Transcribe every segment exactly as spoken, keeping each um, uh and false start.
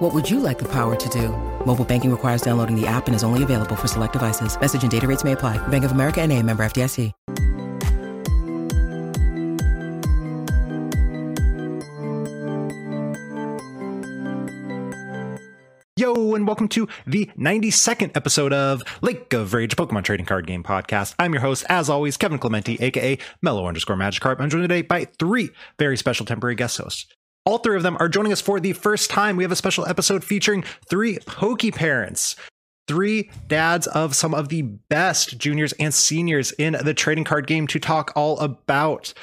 What would you like the power to do? Mobile banking requires downloading the app and is only available for select devices. Message and data rates may apply. Bank of America N A, member F D I C. Yo, and welcome to the ninety-second episode of Lake of Rage Pokemon Trading Card Game Podcast. I'm your host, as always, Kevin Clementi, aka Mellow underscore Magikarp. I'm joined today by three very special temporary guest hosts. All three of them are joining us for the first time. We have a special episode featuring three Poke parents, three dads of some of the best juniors and seniors in the trading card game to talk all about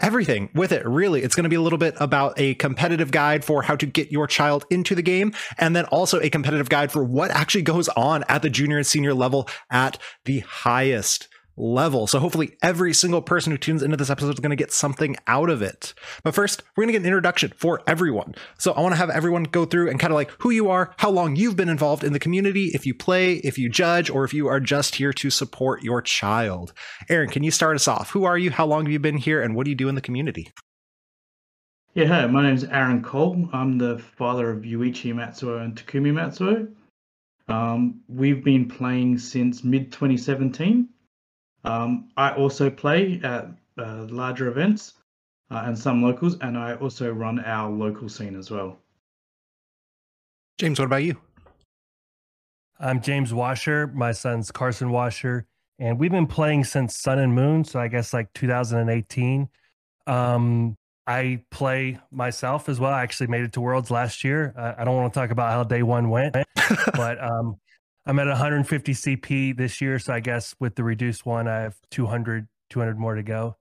everything with it, really. It's going to be a little bit about a competitive guide for how to get your child into the game, and then also a competitive guide for what actually goes on at the junior and senior level at the highest level. So hopefully every single person who tunes into this episode is going to get something out of it. But first, we're going to get an introduction for everyone. So I want to have everyone go through and kind of like who you are, how long you've been involved in the community, if you play, if you judge, or if you are just here to support your child. Aaron, can you start us off? Who are you? How long have you been here? And what do you do in the community? Yeah, hi, my name is Aaron Cole. I'm the father of Yuichi Matsuo and Takumi Matsuo. Um, we've been playing since mid twenty seventeen. Um, I also play at uh, larger events uh, and some locals, and I also run our local scene as well. James, what about you? I'm James Washer. My son's Carson Washer, and we've been playing since Sun and Moon, so I guess like two thousand eighteen. Um, I play myself as well. I actually made it to Worlds last year. Uh, I don't want to talk about how day one went, but... Um, I'm at one hundred fifty C P this year, so I guess with the reduced one, I have two hundred, two hundred more to go.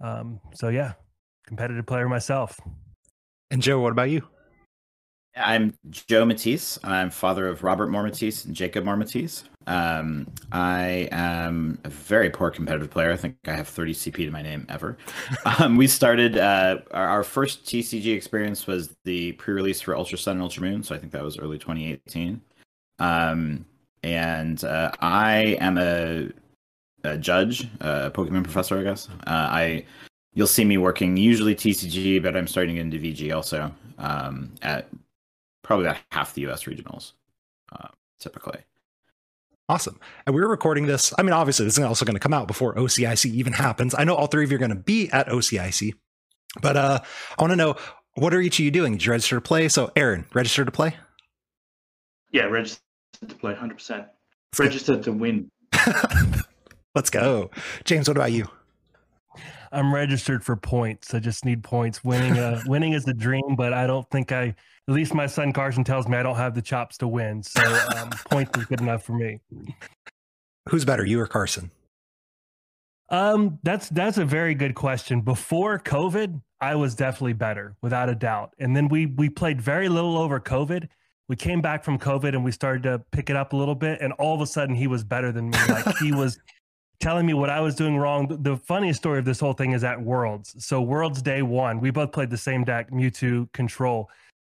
Um, so yeah, competitive player myself. And Joe, what about you? I'm Joe Matisse. I'm father of Robert Moore Matisse and Jacob Moore Matisse. Um, I am a very poor competitive player. I think I have thirty C P to my name ever. um, we started, uh, our, our first T C G experience was the pre-release for Ultra Sun and Ultra Moon, so I think that was early twenty eighteen. Um, and, uh, I am a, a judge, a Pokemon professor, I guess. Uh, I, you'll see me working usually T C G, but I'm starting into V G also, um, at probably about half the U S regionals, uh, typically. Awesome. And we're recording this. I mean, obviously this is also going to come out before O C I C even happens. I know all three of you are going to be at O C I C, but, uh, I want to know, what are each of you doing? Did you register to play? So Aaron, register to play? Yeah, registered to play, one hundred percent. Registered to win. Let's go. James, what about you? I'm registered for points. I just need points. Winning uh, winning is the dream, but I don't think I, at least my son Carson tells me I don't have the chops to win. So um, points is good enough for me. Who's better, you or Carson? Um, that's that's a very good question. Before COVID, I was definitely better, without a doubt. And then we we played very little over COVID. We came back from COVID and we started to pick it up a little bit. And all of a sudden he was better than me. Like he was telling me what I was doing wrong. The funniest story of this whole thing is at Worlds. So Worlds day one, we both played the same deck, Mewtwo Control.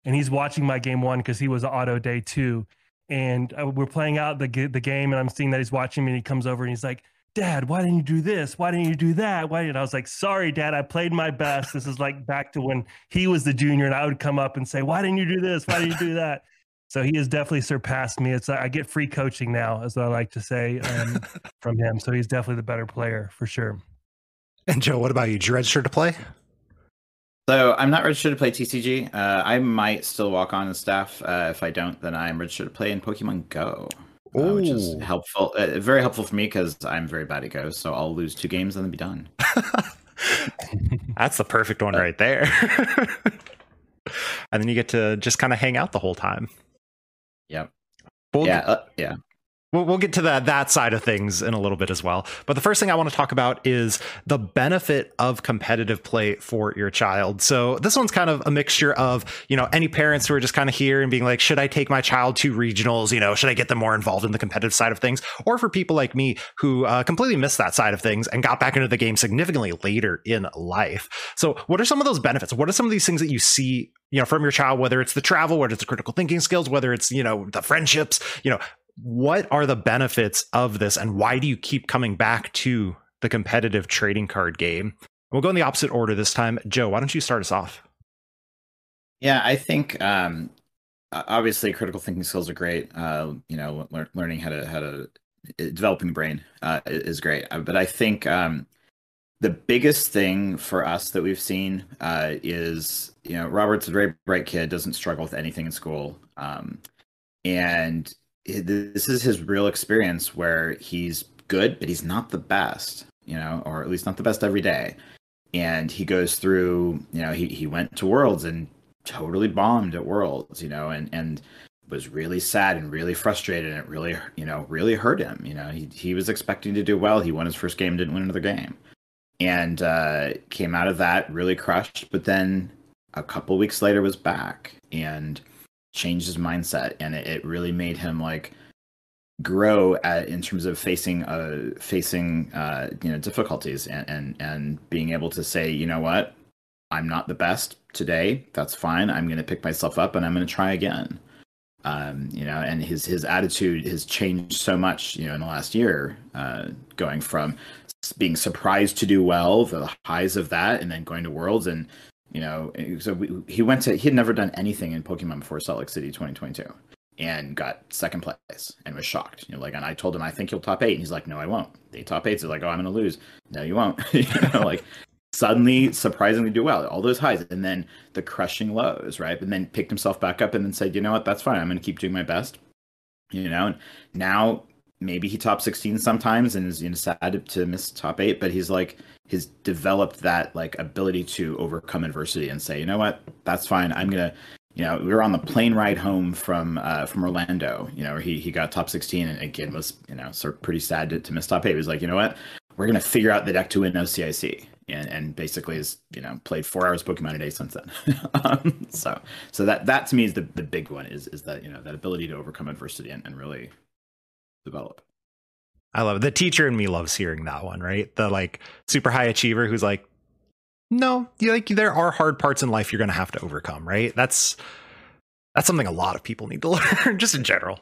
And he's watching my game one because he was auto day two. And we're playing out the, the game and I'm seeing that he's watching me and he comes over and he's like, Dad, why didn't you do this? Why didn't you do that? Why didn't I was like, sorry, Dad, I played my best. This is like back to when he was the junior and I would come up and say, why didn't you do this? Why didn't you do that? So he has definitely surpassed me. It's I get free coaching now, as I like to say, um, from him. So he's definitely the better player for sure. And Joe, what about you? Did you register to play? So I'm not registered to play T C G. Uh, I might still walk on as staff. Uh, if I don't, then I'm registered to play in Pokemon Go, uh, which is helpful. Uh, very helpful for me because I'm very bad at Go. So I'll lose two games and then be done. That's the perfect one right there. And then you get to just kind of hang out the whole time. Yep. Well, yeah. Uh, yeah. We'll, we'll get to the, that side of things in a little bit as well. But the first thing I want to talk about is the benefit of competitive play for your child. So this one's kind of a mixture of, you know, any parents who are just kind of here and being like, should I take my child to regionals? You know, should I get them more involved in the competitive side of things? Or for people like me who uh, completely missed that side of things and got back into the game significantly later in life. So what are some of those benefits? What are some of these things that you see, you know, from your child, whether it's the travel, whether it's the critical thinking skills, whether it's, you know, the friendships, you know, what are the benefits of this and why do you keep coming back to the competitive trading card game? We'll go in the opposite order this time. Joe, why don't you start us off? Yeah, I think um, obviously critical thinking skills are great. Uh, you know, lear- learning how to, how to developing the brain uh, is great. But I think um, the biggest thing for us that we've seen uh, is, you know, Robert's a very bright kid, doesn't struggle with anything in school. Um, and this is his real experience where he's good, but he's not the best, you know, or at least not the best every day. And he goes through, you know, he, he went to Worlds and totally bombed at Worlds, you know, and, and was really sad and really frustrated. And it really, you know, really hurt him. You know, he, he was expecting to do well. He won his first game, didn't win another game, and uh, came out of that really crushed. But then a couple weeks later was back and changed his mindset, and it, it really made him like grow at, in terms of facing uh facing uh you know difficulties and, and and being able to say, you know what, I'm not the best today, that's fine, I'm gonna pick myself up and I'm gonna try again. Um you know, and his his attitude has changed so much, you know, in the last year, uh going from being surprised to do well, the highs of that, and then going to Worlds. And you know, so we, he went to, he had never done anything in Pokemon before Salt Lake City twenty twenty-two and got second place and was shocked. You know, like, and I told him, I think you'll top eight. And he's like, no, I won't. They top eights. They're like, oh, I'm going to lose. No, you won't. You know, like suddenly, surprisingly do well. All those highs and then the crushing lows, right? And then picked himself back up and then said, you know what, that's fine. I'm going to keep doing my best. You know, and now maybe he top sixteen sometimes and is, you know, sad to miss top eight, but he's like, he's developed that like ability to overcome adversity and say, you know what, that's fine. I'm going to, you know, we were on the plane ride home from, uh, from Orlando, you know, he, he got top sixteen and again was, you know, sort of pretty sad to, to miss top eight. He was like, you know what, we're going to figure out the deck to win O C I C. And, and basically has, you know, played four hours Pokemon a day since then. um, so, so that, that to me is the, the big one is, is that, you know, that ability to overcome adversity and, and really develop. I love it. The teacher in me loves hearing that one, right? The like super high achiever who's like, no, you like there are hard parts in life you're going to have to overcome, right? That's that's something a lot of people need to learn just in general.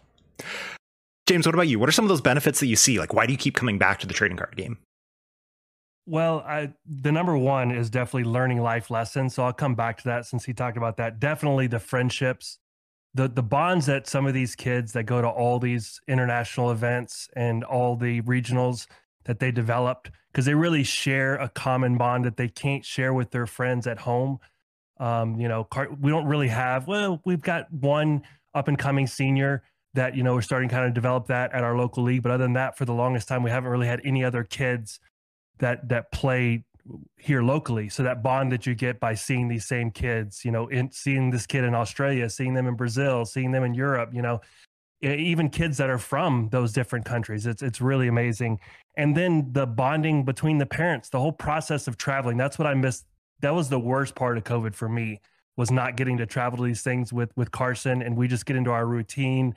James, what about you? What are some of those benefits that you see? Like, why do you keep coming back to the trading card game? Well, I, the number one is definitely learning life lessons. So I'll come back to that since he talked about that. Definitely the friendships. The the bonds that some of these kids that go to all these international events and all the regionals that they developed, because they really share a common bond that they can't share with their friends at home. Um, you know, we don't really have, well, we've got one up and coming senior that, you know, we're starting to kind of develop that at our local league. But other than that, for the longest time, we haven't really had any other kids that that play here locally. So that bond that you get by seeing these same kids, you know, in seeing this kid in Australia, seeing them in Brazil, seeing them in Europe, you know, even kids that are from those different countries, it's it's really amazing. And then the bonding between the parents, the whole process of traveling, that's what I missed. That was the worst part of COVID for me, was not getting to travel to these things with with Carson, and we just get into our routine.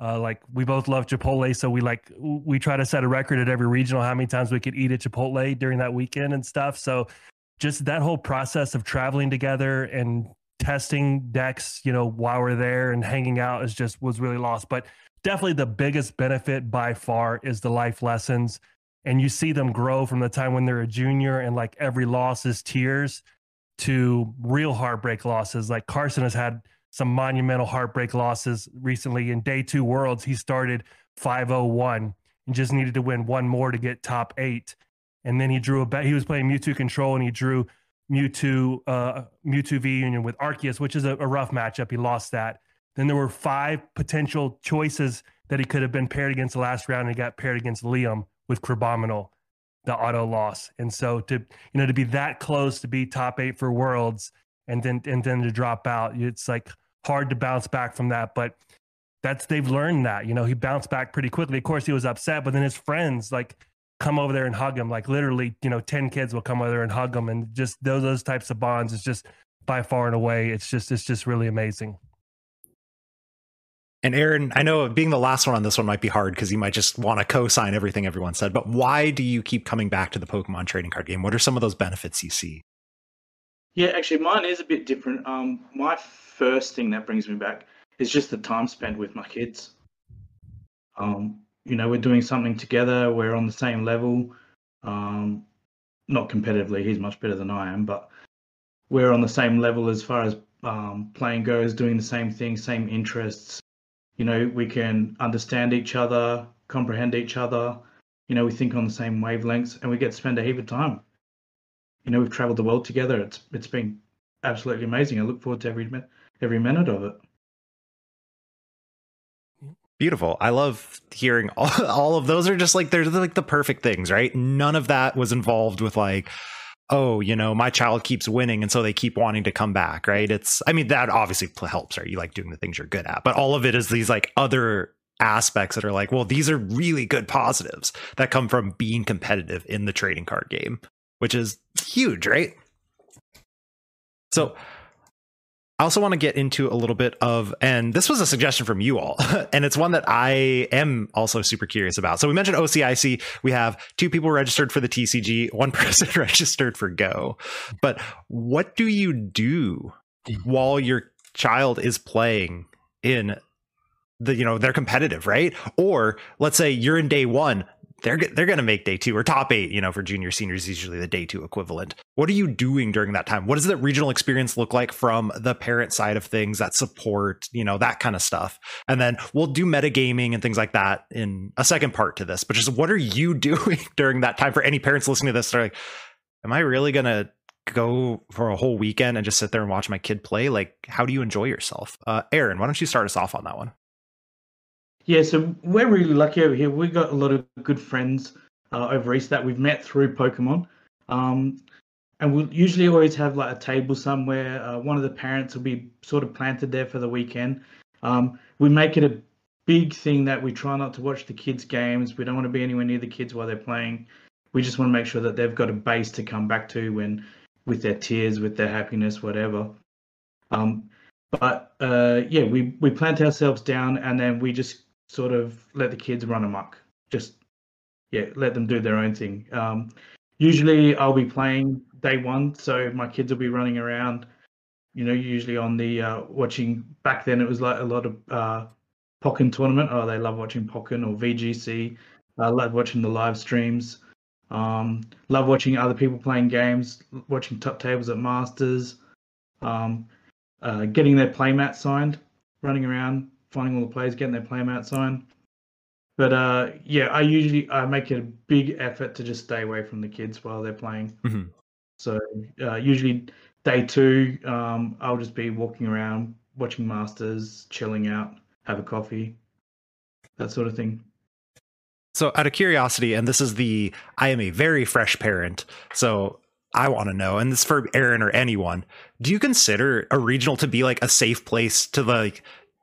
Uh, like we both love Chipotle, so we like we try to set a record at every regional how many times we could eat at Chipotle during that weekend and stuff. So just that whole process of traveling together and testing decks, you know, while we're there and hanging out is just was really lost. But definitely the biggest benefit by far is the life lessons, and you see them grow from the time when they're a junior and like every loss is tears to real heartbreak losses. Like Carson has had some monumental heartbreak losses recently. In day two Worlds, he started five oh one and just needed to win one more to get top eight. And then he drew a bet. He was playing Mewtwo Control and he drew Mewtwo, uh, Mewtwo V Union with Arceus, which is a, a rough matchup. He lost that. Then there were five potential choices that he could have been paired against the last round, and he got paired against Liam with Crabominal, the auto loss. And so to, you know, to be that close to be top eight for Worlds and then, and then to drop out, it's like hard to bounce back from that. But that's, they've learned that, you know, he bounced back pretty quickly. Of course he was upset, but then his friends like come over there and hug him. Like literally, you know, ten kids will come over there and hug him. And just those, those types of bonds, it's just by far and away, it's just, it's just really amazing. And Aaron, I know being the last one on this one might be hard because you might just want to co-sign everything everyone said, but why do you keep coming back to the Pokemon trading card game? What are some of those benefits you see? Yeah, actually, mine is a bit different. Um, my first thing that brings me back is just the time spent with my kids. Um, you know, we're doing something together. We're on the same level. Um, not competitively. He's much better than I am, but we're on the same level as far as um, playing goes, doing the same thing, same interests. You know, we can understand each other, comprehend each other. You know, we think on the same wavelengths, and we get to spend a heap of time. You know, we've traveled the world together. It's it's been absolutely amazing. I look forward to every every minute of it. Beautiful. I love hearing all, all of those. Are just like, they're like the perfect things, right? None of that was involved with like, oh, you know, my child keeps winning and so they keep wanting to come back, right? It's, I mean, that obviously helps, right? You like doing the things you're good at, but all of it is these like other aspects that are like, well, these are really good positives that come from being competitive in the trading card game, which is huge, right? So I also want to get into a little bit of, and this was a suggestion from you all, and it's one that I am also super curious about. So we mentioned O C I C. We have two people registered for the T C G, one person registered for Go. But what do you do while your child is playing in the, you know, they're competitive, right? Or let's say you're in day one, they're they're going to make day two or top eight, you know, for junior seniors, usually the day two equivalent. What are you doing during that time? What does that regional experience look like from the parent side of things, that support, you know, that kind of stuff? And then we'll do metagaming and things like that in a second part to this, but just what are you doing during that time for any parents listening to this? They're like, am I really going to go for a whole weekend and just sit there and watch my kid play? Like, how do you enjoy yourself? Uh, Aaron, why don't you start us off on that one? Yeah, so we're really lucky over here. We've got a lot of good friends uh, over East that we've met through Pokemon. Um, and we'll usually always have like a table somewhere. Uh, one of the parents will be sort of planted there for the weekend. Um, we make it a big thing that we try not to watch the kids' games. We don't want to be anywhere near the kids while they're playing. We just want to make sure that they've got a base to come back to when, with their tears, with their happiness, whatever. Um, but uh, yeah, we, we plant ourselves down and then we just sort of let the kids run amok. Just, yeah, let them do their own thing. Um, usually I'll be playing day one, so my kids will be running around, you know, usually on the, uh, watching, back then it was like a lot of uh, Pokken tournament. Oh, they love watching Pokken or V G C. I love watching the live streams. Um, love watching other people playing games, watching top tables at Masters, um, uh, getting their playmat signed, running around, finding all the players, getting their playmat signed. But uh, yeah, I usually I make it a big effort to just stay away from the kids while they're playing. Mm-hmm. So uh, usually day two, um, I'll just be walking around, watching Masters, chilling out, have a coffee, that sort of thing. So out of curiosity, and this is the, I am a very fresh parent, so I want to know, and this for Aaron or anyone, do you consider a regional to be like a safe place to like,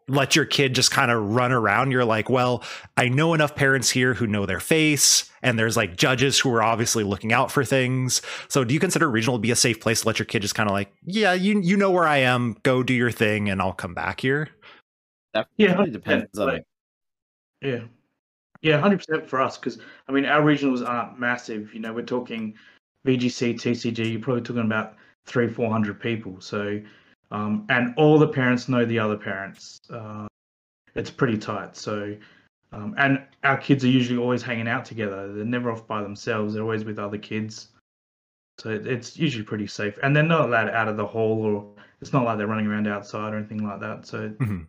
let your kid just kind of run around? You're like, well, I know enough parents here who know their face, and there's like judges who are obviously looking out for things. So do you consider regional to be a safe place to let your kid just kind of like, yeah, you you know where I am, go do your thing and I'll come back here? That yeah, really depends on it. Yeah. Yeah, one hundred percent for us, because I mean, our regionals aren't massive. You know, we're talking V G C, T C G, you're probably talking about three, four hundred people. So Um, and all the parents know the other parents. Uh, it's pretty tight. So, um, and our kids are usually always hanging out together. They're never off by themselves. They're always with other kids. So it, it's usually pretty safe. And they're not allowed out of the hall, or it's not like they're running around outside or anything like that. So, mm-hmm.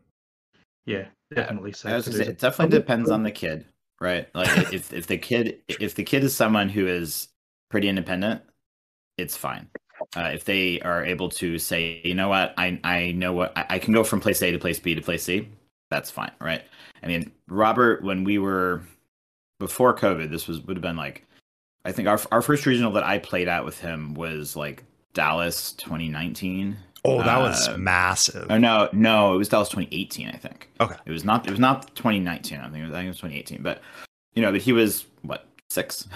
yeah, definitely safe. I was gonna say, it definitely depends on the kid, right? Like if if the kid if the kid is someone who is pretty independent, it's fine. Uh, if they are able to say, you know what, I I know what I, I can go from place A to place B to place C, that's fine, right? I mean, Robert, when we were before COVID, this was would have been like, I think our our first regional that I played at with him was like Dallas twenty nineteen, Oh, that uh, was massive. Oh no, no, it was Dallas twenty eighteen, I think. Okay, it was not. It was not twenty nineteen. I think it was. I think it was twenty eighteen. But you know, but he was what six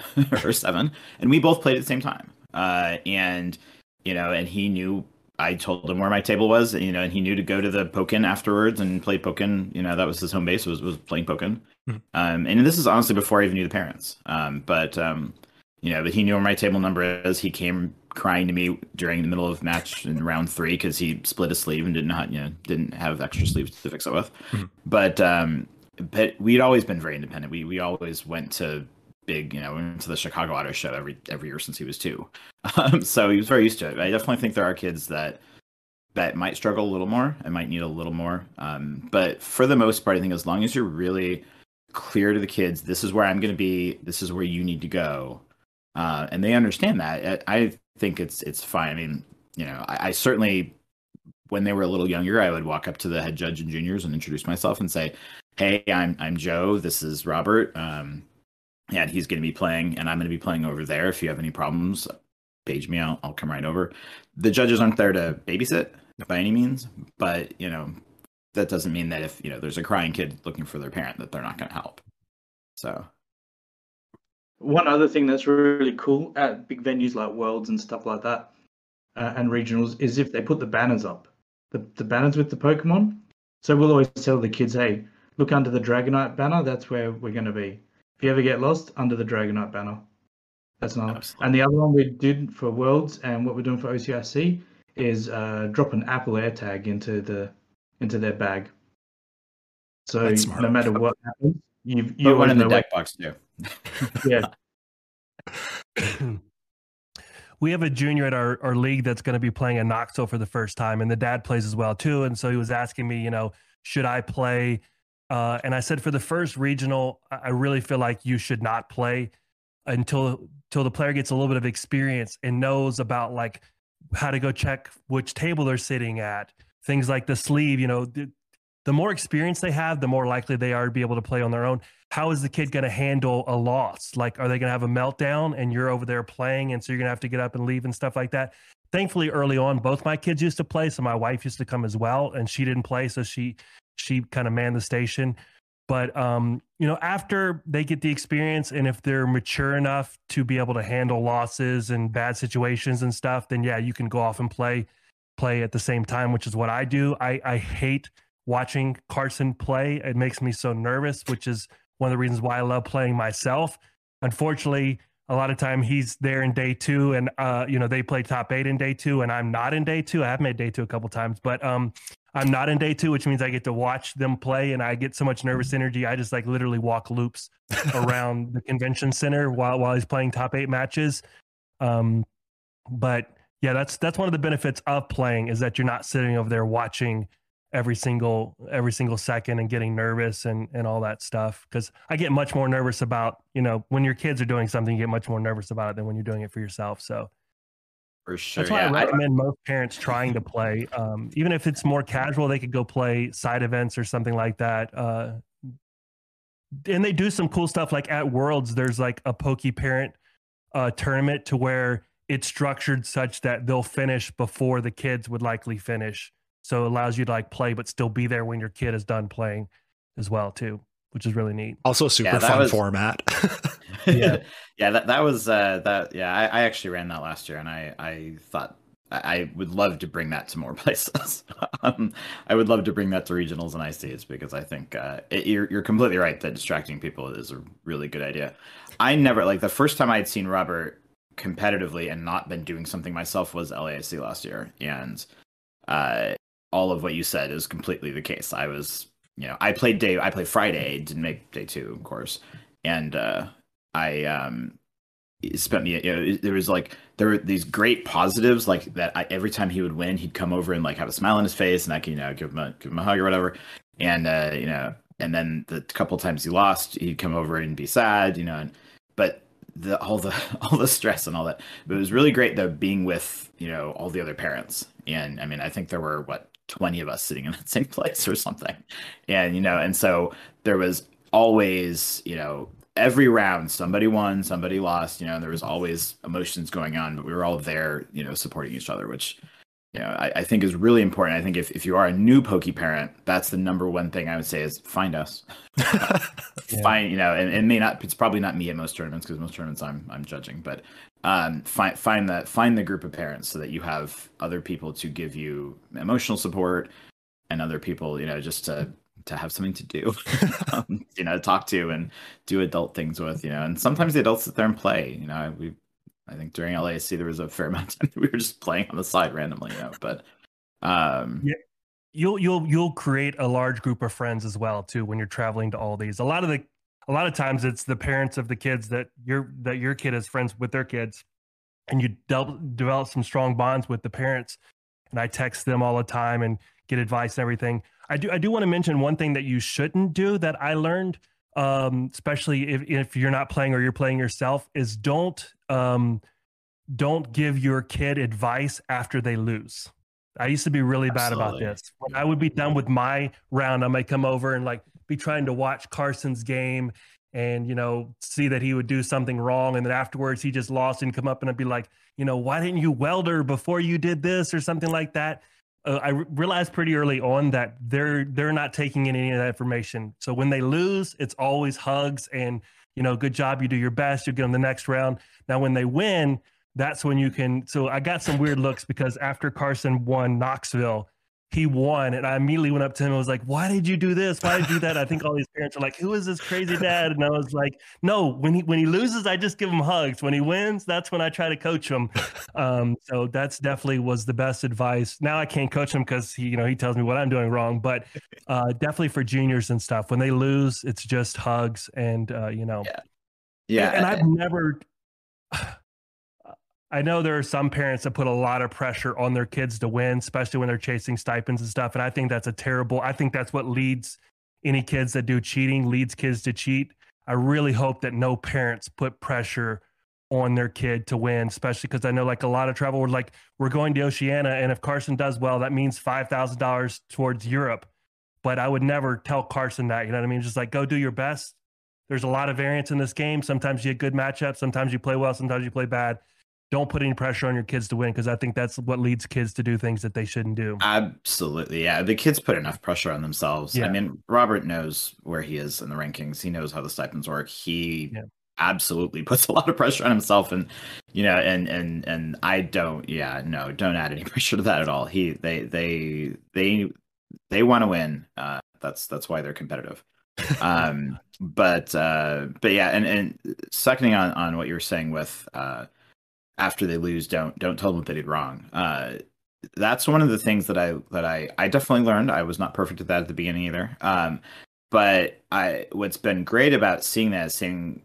or seven, and we both played at the same time. Uh, and you know, and he knew. I told him where my table was, you know, and he knew to go to the Pokken afterwards and play Pokken. You know, that was his home base, was was playing Pokken. Mm-hmm. Um, and this is honestly before I even knew the parents. Um, but um, you know, but he knew where my table number is. He came crying to me during the middle of match in round three because he split his sleeve and didn't have, you know, didn't have extra sleeves to fix it with. Mm-hmm. But um, but we'd always been very independent. We we always went to big, you know, we went to the Chicago Auto Show every every year since he was two, um, so he was very used to it. I definitely think there are kids that that might struggle a little more and might need a little more, um, but for the most part, I think as long as you're really clear to the kids, this is where I'm going to be, this is where you need to go, uh, and they understand that. I, I think it's it's fine. I mean, you know, I, I certainly when they were a little younger, I would walk up to the head judge and juniors and introduce myself and say, "Hey, I'm I'm Joe. This is Robert." Um, And he's going to be playing, and I'm going to be playing over there. If you have any problems, page me out. I'll come right over. The judges aren't there to babysit by any means, but you know that doesn't mean that if you know there's a crying kid looking for their parent, that they're not going to help. So, one other thing that's really cool at big venues like Worlds and stuff like that, uh, and regionals, is if they put the banners up, the the banners with the Pokemon. So we'll always tell the kids, "Hey, look under the Dragonite banner. That's where we're going to be. If you ever get lost, under the Dragonite banner." That's not. And the other one we did for Worlds and what we're doing for O C I C is uh, drop an Apple AirTag into the into their bag. So no matter what happens, you you one in the deck box too. Yeah. We have a junior at our, our league that's going to be playing a Knoxville for the first time, and the dad plays as well too. And so he was asking me, you know, should I play? Uh, and I said, for the first regional, I really feel like you should not play until, until the player gets a little bit of experience and knows about like how to go check which table they're sitting at, things like the sleeve. You know, the, the more experience they have, the more likely they are to be able to play on their own. How is the kid going to handle a loss? Like, are they going to have a meltdown and you're over there playing? And so you're going to have to get up and leave and stuff like that. Thankfully, early on, both my kids used to play. So my wife used to come as well, and she didn't play. So she... she kind of manned the station. But, um, you know, after they get the experience and if they're mature enough to be able to handle losses and bad situations and stuff, then yeah, you can go off and play, play at the same time, which is what I do. I, I hate watching Carson play. It makes me so nervous, which is one of the reasons why I love playing myself. Unfortunately, a lot of time he's there in day two and, uh, you know, they play top eight in day two and I'm not in day two. I have made day two a couple times, but, um, I'm not in day two, which means I get to watch them play, and I get so much nervous energy. I just like literally walk loops around the convention center while while he's playing top eight matches. Um, but yeah, that's that's one of the benefits of playing is that you're not sitting over there watching every single every single second and getting nervous and and all that stuff. Because I get much more nervous about you know when your kids are doing something, you get much more nervous about it than when you're doing it for yourself. So. For sure. That's why yeah. I recommend most parents trying to play. Um, even if it's more casual, they could go play side events or something like that. Uh, and they do some cool stuff. Like at Worlds, there's like a Poké Parent uh, tournament to where it's structured such that they'll finish before the kids would likely finish. So it allows you to like play, but still be there when your kid is done playing as well too, which is really neat. Also super yeah, fun was... format. yeah. yeah, that that was uh, that. Yeah, I, I actually ran that last year, and I, I thought I, I would love to bring that to more places. um, I would love to bring that to regionals and I Cs because I think uh, it, you're you're completely right that distracting people is a really good idea. I never like the first time I had seen Robert competitively and not been doing something myself was L A I C last year, and uh, all of what you said is completely the case. I was you know I played day I played Friday, didn't make day two of course, and. Uh, I um, spent me. You know, there was like there were these great positives, like that. I, every time he would win, he'd come over and like have a smile on his face, and I could you know give him a give him a hug or whatever. And uh, you know, and then the couple times he lost, he'd come over and be sad, you know. And, but the all the all the stress and all that. But it was really great though, being with you know all the other parents. And I mean, I think there were what twenty of us sitting in that same place or something. And you know, and so there was always you know. Every round, somebody won, somebody lost, you know, there was always emotions going on, but we were all there, you know, supporting each other, which you know, I, I think is really important. I think if, if you are a new Poke parent, that's the number one thing I would say is find us. yeah. Find, you know, and it may not, it's probably not me at most tournaments, because most tournaments I'm I'm judging, but um, find find the find the group of parents so that you have other people to give you emotional support and other people, you know, just to to have something to do, um, you know, talk to and do adult things with, you know. And sometimes the adults sit there and play, you know, we. I think during L A C there was a fair amount of time that we were just playing on the side randomly, you know, but um yeah. you'll you'll you'll create a large group of friends as well too when you're traveling to all these. A lot of the a lot of times it's the parents of the kids that your that your kid is friends with their kids, and you de- develop some strong bonds with the parents. And I text them all the time and get advice and everything. I do I do want to mention one thing that you shouldn't do that I learned, um, especially if if you're not playing or you're playing yourself, is don't Um, don't give your kid advice after they lose. I used to be really bad Absolutely. about this. When I would be done with my round, I might come over and like be trying to watch Carson's game and, you know, see that he would do something wrong. And then afterwards he just lost and come up and I'd be like, you know, why didn't you weld her before you did this or something like that? Uh, I re- realized pretty early on that they're, they're not taking in any of that information. So when they lose, it's always hugs and, you know, good job, you do your best, you get on the next round. Now, when they win, that's when you can. So I got some weird looks because after Carson won Knoxville, he won. And I immediately went up to him and was like, why did you do this? Why did you do that? I think all these parents are like, who is this crazy dad? And I was like, no, when he, when he loses, I just give him hugs. When he wins, that's when I try to coach him. Um, so that's definitely was the best advice. Now I can't coach him because he, you know, he tells me what I'm doing wrong, but uh, definitely for juniors and stuff, when they lose, it's just hugs and uh, you know, yeah. yeah. And, and I've never, I know there are some parents that put a lot of pressure on their kids to win, especially when they're chasing stipends and stuff. And I think that's a terrible, I think that's what leads any kids that do cheating, leads kids to cheat. I really hope that no parents put pressure on their kid to win, especially because I know like a lot of travel, we're like, we're going to Oceania. And if Carson does well, that means five thousand dollars towards Europe. But I would never tell Carson that, you know what I mean? Just like, go do your best. There's a lot of variance in this game. Sometimes you get good matchups. Sometimes you play well. Sometimes you play bad. Don't put any pressure on your kids to win, because I think that's what leads kids to do things that they shouldn't do. Absolutely. Yeah. The kids put enough pressure on themselves. Yeah. I mean, Robert knows where he is in the rankings. He knows how the stipends work. He yeah. absolutely puts a lot of pressure on himself. And, you know, and, and, and I don't, yeah, no, don't add any pressure to that at all. He, they, they, they, they want to win. Uh, that's, that's why they're competitive. um, but, uh, but yeah. And, and seconding on, on what you were saying with, uh, after they lose, don't don't tell them what they did wrong. Uh, that's one of the things that I that I, I definitely learned. I was not perfect at that at the beginning either. Um, but I what's been great about seeing that is seeing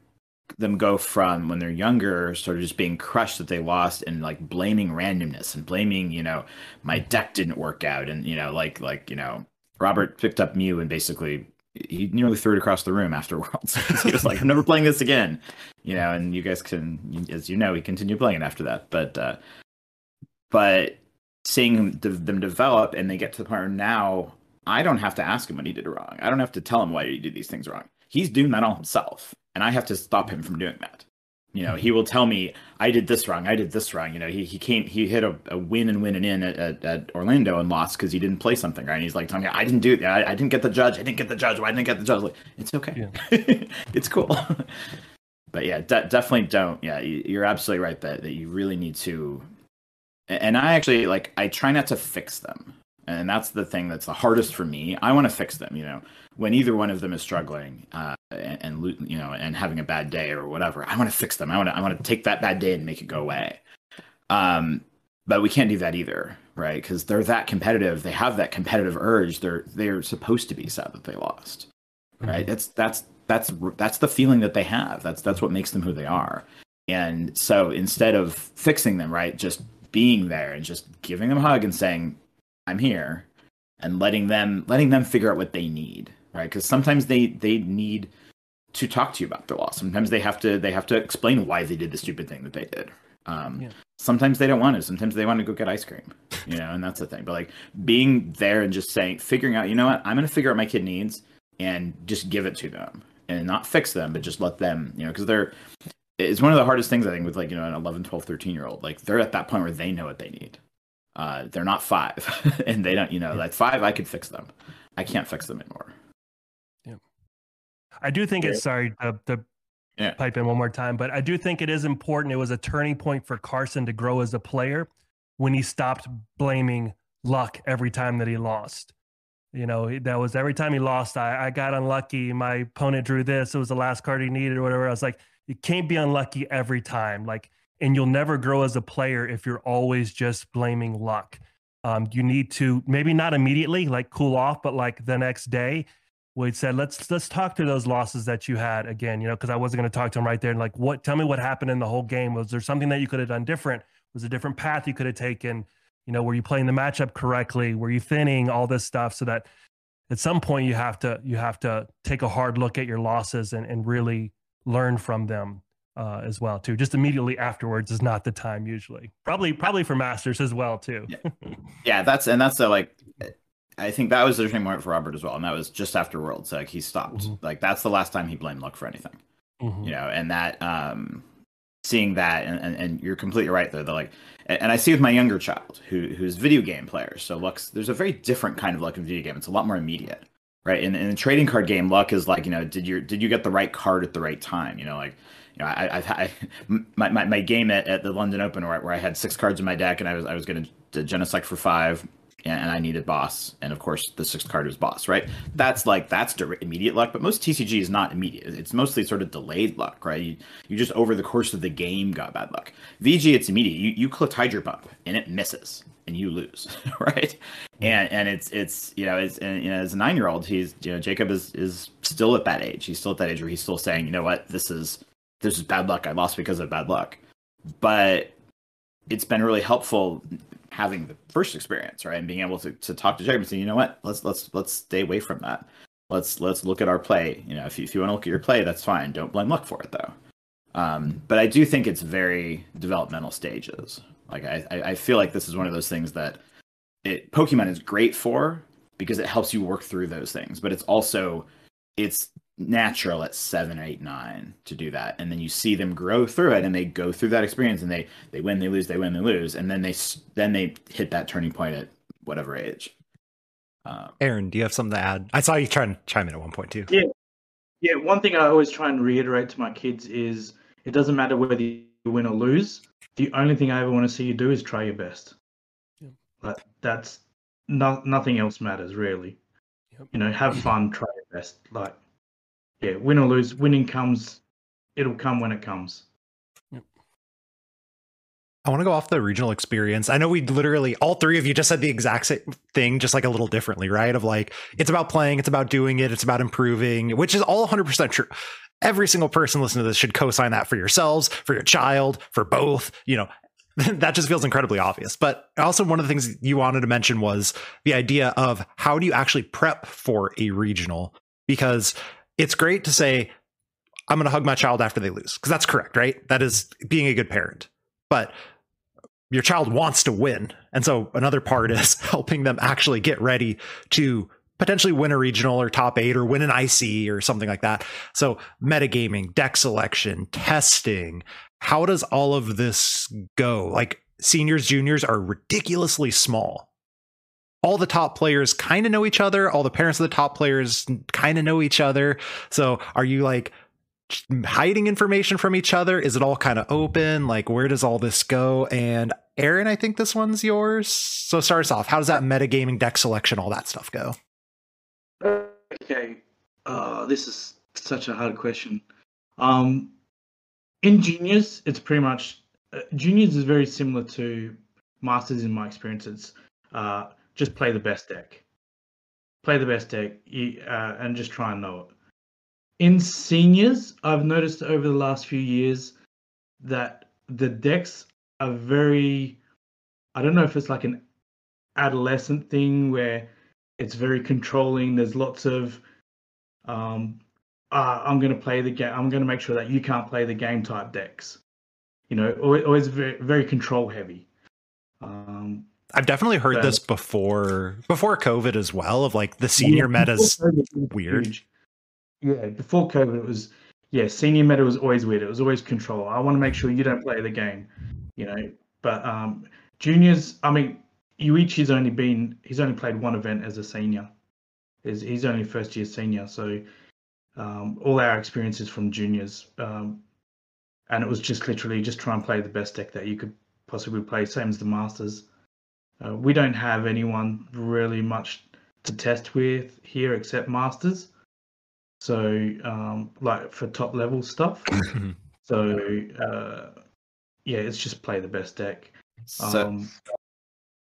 them go from when they're younger, sort of just being crushed that they lost and like blaming randomness and blaming, you know, my deck didn't work out, and you know, like like you know, Robert picked up Mew and basically he nearly threw it across the room after Worlds. He was like, I'm never playing this again. You know, and you guys can, as you know, he continued playing it after that. But uh, but seeing them develop and they get to the point where now I don't have to ask him what he did wrong. I don't have to tell him why he did these things wrong. He's doing that all himself. And I have to stop him from doing that. You know, he will tell me, I did this wrong. I did this wrong. You know, he he came, he hit a, a win and win and in at, at, at Orlando and lost because he didn't play something, right? And he's like telling me, I didn't do it. I, I didn't get the judge. I didn't get the judge. Why didn't I get the judge? Like, it's okay. Yeah. It's cool. But yeah, de- definitely don't. Yeah, you're absolutely right that, that you really need to. And I actually, like, I try not to fix them. And that's the thing that's the hardest for me. I want to fix them, you know, when either one of them is struggling uh, and, and, you know, and having a bad day or whatever, I want to fix them. I want to, I want to take that bad day and make it go away. Um, but we can't do that either. Right. Cause they're that competitive. They have that competitive urge. They're, they're supposed to be sad that they lost. Right. Mm-hmm. That's, that's, that's, that's the feeling that they have. That's, that's what makes them who they are. And so instead of fixing them, right, just being there and just giving them a hug and saying, I'm here, and letting them letting them figure out what they need, right? Because sometimes they, they need to talk to you about their loss. Sometimes they have to they have to explain why they did the stupid thing that they did. Um, yeah. Sometimes they don't want to. Sometimes they want to go get ice cream, you know, and that's the thing. But like being there and just saying, figuring out, you know what, I'm going to figure out what my kid needs and just give it to them and not fix them, but just let them, you know, because they're it's one of the hardest things I think with like, you know, an eleven, twelve, thirteen year old. Like they're at that point where they know what they need. Uh, they're not five, and they don't, you know, like five, I could fix them. I can't fix them anymore. Yeah. I do think it's, sorry to, to yeah. pipe in one more time, but I do think it is important. It was a turning point for Carson to grow as a player when he stopped blaming luck every time that he lost. You know, that was every time he lost, I, I got unlucky. My opponent drew this. It was the last card he needed or whatever. I was like, you can't be unlucky every time. Like, and you'll never grow as a player if you're always just blaming luck. Um, you need to maybe not immediately like cool off, but like the next day, we said let's let's talk through those losses that you had again. You know, because I wasn't going to talk to him right there and like what? Tell me what happened in the whole game. Was there something that you could have done different? Was there a different path you could have taken? You know, were you playing the matchup correctly? Were you thinning all this stuff so that at some point you have to you have to take a hard look at your losses and and really learn from them. Uh, as well too. Just immediately afterwards is not the time usually. Probably, probably for Masters as well too. yeah. yeah, that's and that's a, like I think that was the turning point for Robert as well, and that was just after Worlds. Like he stopped. Mm-hmm. Like that's the last time he blamed luck for anything. Mm-hmm. You know, and that um, seeing that, and, and, and you're completely right there. They're like, and I see with my younger child who who's video game player. So luck's there's a very different kind of luck in video game. It's a lot more immediate. Right, in in the trading card game, luck is like, you know, did you did you get the right card at the right time? You know, like, you know, I I've I, my, my my game at, at the London Open where I, where I had six cards in my deck and I was I was going to Genesect for five and, and I needed boss, and of course the sixth card was boss. Right, that's like that's direct, immediate luck, but most T C G is not immediate. It's mostly sort of delayed luck, right? You, you just over the course of the game got bad luck. V G, it's immediate. You you clicked Hydro Pump and it misses. And you lose, right? And and it's it's you know it's and, you know as a nine year old, he's you know Jacob is is still at that age. He's still at that age where he's still saying, you know what, this is this is bad luck. I lost because of bad luck. But it's been really helpful having the first experience, right, and being able to, to talk to Jacob and say, you know what, let's let's let's stay away from that. Let's let's look at our play. You know, if you, if you want to look at your play, that's fine. Don't blame luck for it though. Um, but I do think it's very developmental stages. Like I, I feel like this is one of those things that it Pokemon is great for because it helps you work through those things, but it's also it's natural at seven, eight, nine to do that, and then you see them grow through it, and they go through that experience, and they they win, they lose, they win, they lose, and then they then they hit that turning point at whatever age. Um, Aaron, do you have something to add? I saw you trying to chime in at one point too. Yeah, yeah. One thing I always try and reiterate to my kids is it doesn't matter whether you win or lose. The only thing I ever want to see you do is try your best. Yep. Like that's not nothing else matters really. Yep. You know, have fun, try your best. Like, yeah, win or lose, winning comes. It'll come when it comes. Yep. I want to go off the regional experience. I know we literally all three of you just said the exact same thing, just like a little differently, right? Of like, it's about playing, it's about doing it, it's about improving, which is all one hundred percent true. Every single person listening to this should co-sign that for yourselves, for your child, for both, you know, that just feels incredibly obvious. But also one of the things you wanted to mention was the idea of how do you actually prep for a regional? Because it's great to say, I'm going to hug my child after they lose, because that's correct, right? That is being a good parent. But your child wants to win. And so another part is helping them actually get ready to potentially win a regional or top eight or win an I C or something like that. So metagaming, deck selection, testing, how does all of this go? Like seniors, juniors are ridiculously small. All the top players kind of know each other. All the parents of the top players kind of know each other. So are you like hiding information from each other? Is it all kind of open? Like where does all this go? And Aaron, I think this one's yours. So start us off. How does that metagaming, deck selection, all that stuff go? Okay, uh, this is such a hard question. Um, in juniors, it's pretty much uh, juniors is very similar to masters in my experience. It's uh, just play the best deck, play the best deck, you, uh, and just try and know it. In seniors, I've noticed over the last few years that the decks are very. I don't know if it's like an adolescent thing where. It's very controlling. There's lots of, um, uh, I'm going to play the game. I'm going to make sure that you can't play the game type decks. You know, always, always very, very control heavy. Um, I've definitely heard so. this before before COVID as well, of like the senior yeah, meta's weird. Huge. Yeah, before COVID it was, yeah, senior meta was always weird. It was always control. I want to make sure you don't play the game, you know. But um, juniors, I mean, Yuichi's only been, he's only played one event as a senior. He's, he's only first year senior. So um, all our experience is from juniors. Um, and it was just literally just try and play the best deck that you could possibly play, same as the Masters. Uh, we don't have anyone really much to test with here except Masters. So um, like for top level stuff. So uh, yeah, it's just play the best deck. So, um,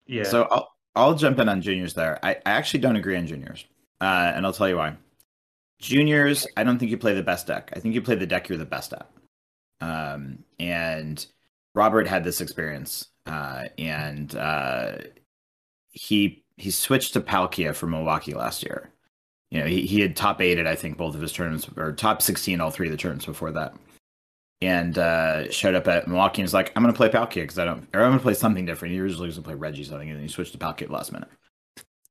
yeah. So I'll I'll jump in on juniors there. I, I actually don't agree on juniors, uh, and I'll tell you why. Juniors, I don't think you play the best deck. I think you play the deck you're the best at. Um, and Robert had this experience, uh, and uh, he he switched to Palkia from Milwaukee last year. You know, he he had top eighted, I think, both of his tournaments, or top sixteen all three of the tournaments before that. And uh, showed up at Milwaukee and was like, I'm going to play Palkia because I don't, or I'm going to play something different. He usually was going to play Reggie something, and then he switched to Palkia last minute.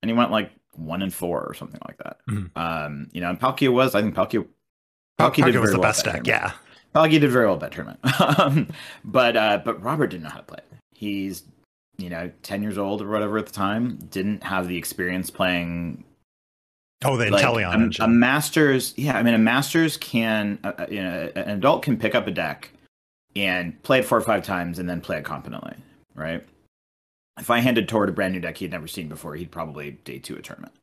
And he went like one and four or something like that. Mm-hmm. Um, you know, and Palkia was, I think Palkia, Palkia, Palkia did was the well best deck, yeah. Palkia did very well at that tournament. um, but, uh, but Robert didn't know how to play it. He's, you know, ten years old or whatever at the time, didn't have the experience playing. Oh, the like Inteleon. A, a master's, yeah, I mean, a master's can, uh, you know, an adult can pick up a deck and play it four or five times and then play it competently, right? If I handed Tord a brand new deck he'd never seen before, he'd probably day two a tournament.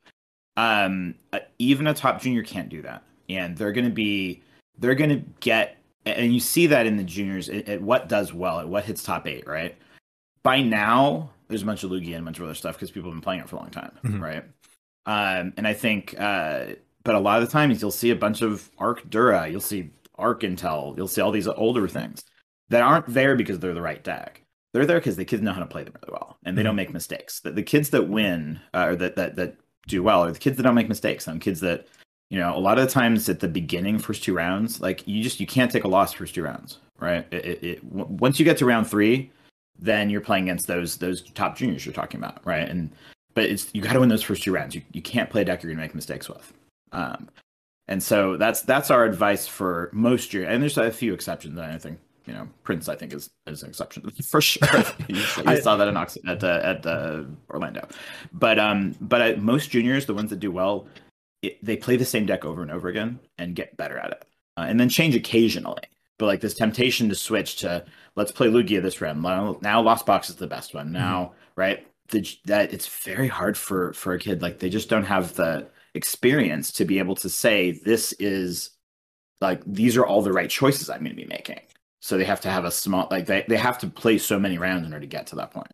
Um, uh, even a top junior can't do that. And they're going to be, they're going to get, and you see that in the juniors, at, at what does well, at what hits top eight, right? By now, there's a bunch of Lugia and a bunch of other stuff because people have been playing it for a long time, mm-hmm. right? Um, and I think, uh, but a lot of the times you'll see a bunch of Arc Dura, you'll see Arc Intel, you'll see all these older things that aren't there because they're the right deck. They're there because the kids know how to play them really well, and they don't make mistakes. The, the kids that win, uh, or that, that that do well, are the kids that don't make mistakes. Some kids that, you know, a lot of the times at the beginning, first two rounds, like you just, you can't take a loss first two rounds, right? It, it, it, w- once you get to round three, then you're playing against those those top juniors you're talking about, right? And But it's you got to win those first two rounds. You you can't play a deck you're going to make mistakes with, um, and so that's that's our advice for most juniors. And there's a few exceptions. I think you know Prince I think is, is an exception for sure. you, you saw that in Ox- at uh, at uh, Orlando, but um but I, most juniors, the ones that do well, it, they play the same deck over and over again and get better at it, uh, and then change occasionally. But like this temptation to switch to let's play Lugia this round. Now, now Lost Box is the best one. Now mm-hmm. right. The, that it's very hard for, for a kid. Like they just don't have the experience to be able to say, this is like, these are all the right choices I'm going to be making. So they have to have a small, like they, they have to play so many rounds in order to get to that point.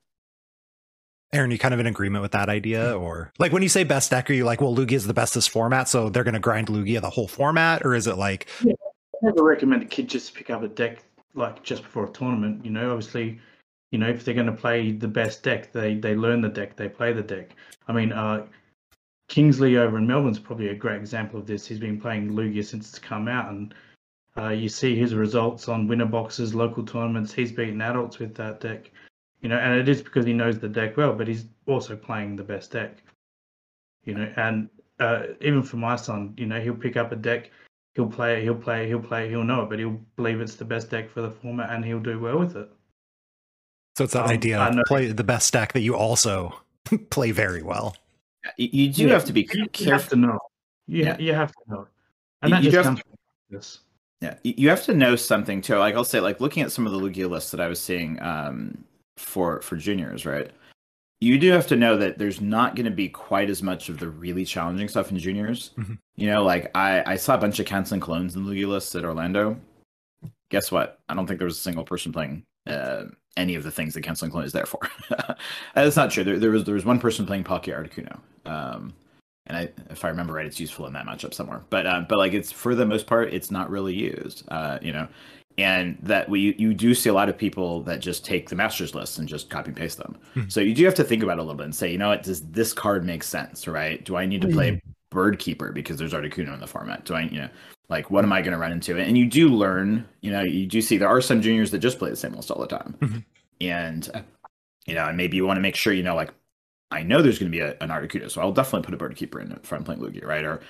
Aaron, you kind of in agreement with that idea, or like when you say best deck, are you like, well, Lugia is the best this format, so they're going to grind Lugia the whole format? Or is it like, yeah, I never recommend a kid just pick up a deck, like just before a tournament, you know, obviously, you know, if they're going to play the best deck, they, they learn the deck, they play the deck. I mean, uh, Kingsley over in Melbourne's probably a great example of this. He's been playing Lugia since it's come out, and uh, you see his results on winner boxes, local tournaments. He's beaten adults with that deck, you know, and it is because he knows the deck well, but he's also playing the best deck, you know. And uh, even for my son, you know, he'll pick up a deck, he'll play it, he'll play it, he'll play it, he'll know it, but he'll believe it's the best deck for the format, and he'll do well with it. So it's that um, idea of play the best deck that you also play very well. You do yeah, have to be you careful. You have to know. You, yeah. you have to know. And you, that you just comes to, from this. Yeah, you have to know something, too. Like I'll say, like looking at some of the Lugia lists that I was seeing um, for, for juniors, right? You do have to know that there's not going to be quite as much of the really challenging stuff in juniors. Mm-hmm. You know, like I, I saw a bunch of Counseling Clones in Lugia lists at Orlando. Guess what? I don't think there was a single person playing Uh, any of the things that Counseling Clone is there for. That's not true. There, there was there was one person playing Palkia Articuno, um, and I, if I remember right, it's useful in that matchup somewhere. But uh, but like it's for the most part, it's not really used, uh, you know. And that we you do see a lot of people that just take the Masters lists and just copy and paste them. Mm-hmm. So you do have to think about it a little bit and say, you know what, does this card make sense, right? Do I need to play Bird Keeper because there's Articuno in the format? Do I, you know, like, what am I going to run into? And you do learn, you know, you do see there are some juniors that just play the same list all the time. Mm-hmm. And, you know, and maybe you want to make sure, you know, like, I know there's going to be a, an Articuno, so I'll definitely put a Bird Keeper in if I'm playing Lugia, right? Or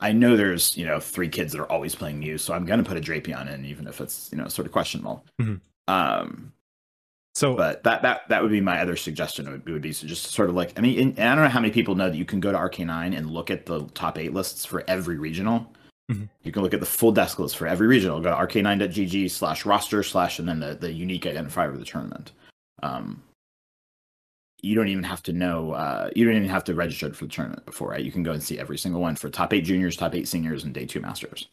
I know there's, you know, three kids that are always playing Mew, so I'm going to put a Drapion in, even if it's, you know, sort of questionable. Mm-hmm. Um, So, but that that that would be my other suggestion. It would, it would be so just sort of like, I mean, and I don't know how many people know that you can go to R K nine and look at the top eight lists for every regional. Mm-hmm. You can look at the full desk list for every regional. Go to R K nine dot G G slash roster slash and then the, the unique identifier of the tournament. Um, you don't even have to know. Uh, you don't even have to register for the tournament before, right? You can go and see every single one for top eight juniors, top eight seniors, and day two masters.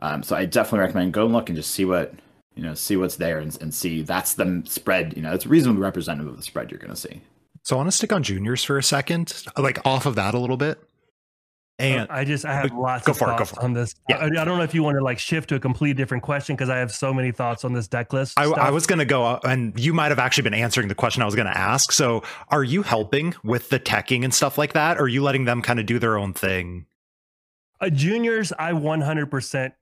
Um, so I definitely recommend go and look and just see what you know, see what's there, and, and see that's the spread. You know, it's reasonably representative of the spread you're going to see. So I want to stick on juniors for a second, like off of that a little bit. And I just, I have lots of thoughts on this. Yeah. I, I don't know if you want to like shift to a completely different question, because I have so many thoughts on this deck list. I, I was going to go, and you might have actually been answering the question I was going to ask. So are you helping with the teching and stuff like that? Or are you letting them kind of do their own thing? Uh, juniors, I one hundred percent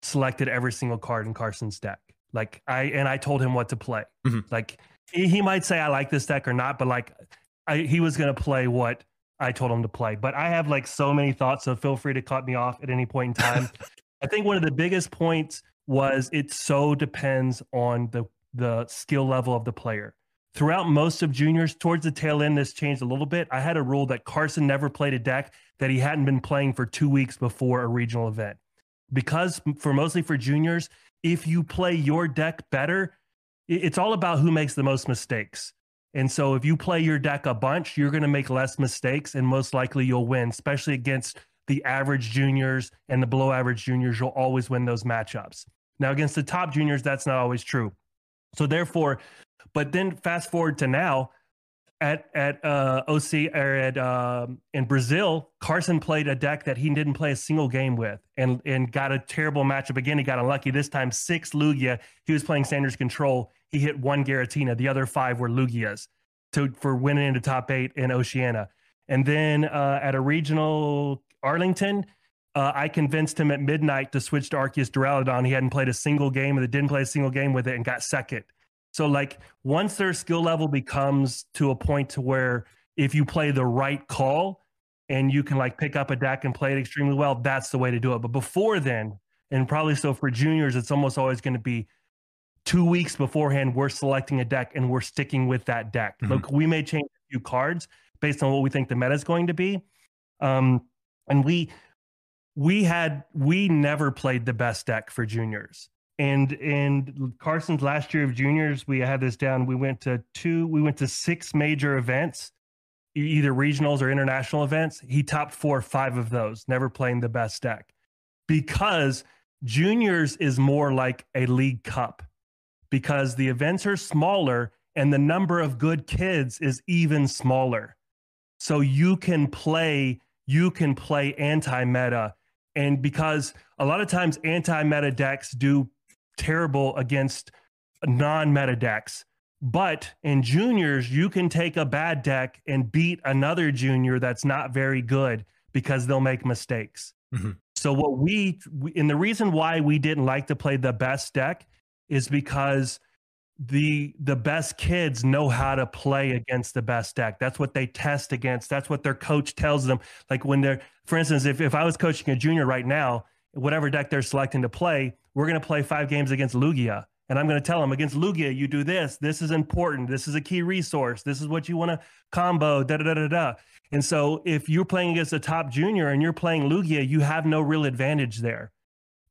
selected every single card in Carson's deck. Like I, and I told him what to play. Mm-hmm. Like he, he might say I like this deck or not, but like I, he was going to play what I told him to play. But I have like so many thoughts, so feel free to cut me off at any point in time. I think one of the biggest points was it so depends on the the skill level of the player. Throughout most of juniors, towards the tail end, this changed a little bit. I had a rule that Carson never played a deck that he hadn't been playing for two weeks before a regional event. Because for mostly for juniors, if you play your deck better, it's all about who makes the most mistakes. And so if you play your deck a bunch, you're going to make less mistakes and most likely you'll win, especially against the average juniors and the below average juniors. You'll always win those matchups. Now, against the top juniors, that's not always true. So therefore, but then fast forward to now at, at uh, O C or at, uh, in Brazil, Carson played a deck that he didn't play a single game with and, and got a terrible matchup. Again, he got unlucky this time, six Lugia. He was playing Sanders Control. He hit one Giratina. The other five were Lugias to, for winning into top eight in Oceania. And then uh, at a regional Arlington, uh, I convinced him at midnight to switch to Arceus Duraludon. He hadn't played a single game with it, didn't play a single game with it, and got second. So like once their skill level becomes to a point to where if you play the right call and you can like pick up a deck and play it extremely well, that's the way to do it. But before then, and probably so for juniors, it's almost always going to be two weeks beforehand, we're selecting a deck and we're sticking with that deck. Mm-hmm. Look, we may change a few cards based on what we think the meta is going to be. Um, and we we had we never played the best deck for juniors. And in Carson's last year of juniors, we had this down. We went to two, we went to six major events, either regionals or international events. He topped four or five of those, never playing the best deck. Because juniors is more like a league cup, because the events are smaller and the number of good kids is even smaller. So you can play, you can play anti-meta. And because a lot of times anti-meta decks do terrible against non-meta decks, but in juniors, you can take a bad deck and beat another junior that's not very good because they'll make mistakes. Mm-hmm. So what we, and the reason why we didn't like to play the best deck is because the the best kids know how to play against the best deck. That's what they test against. That's what their coach tells them. Like when they're, for instance, if, if I was coaching a junior right now, whatever deck they're selecting to play, we're going to play five games against Lugia. And I'm going to tell them, against Lugia, you do this. This is important. This is a key resource. This is what you want to combo, da-da-da-da-da. And so if you're playing against a top junior and you're playing Lugia, you have no real advantage there.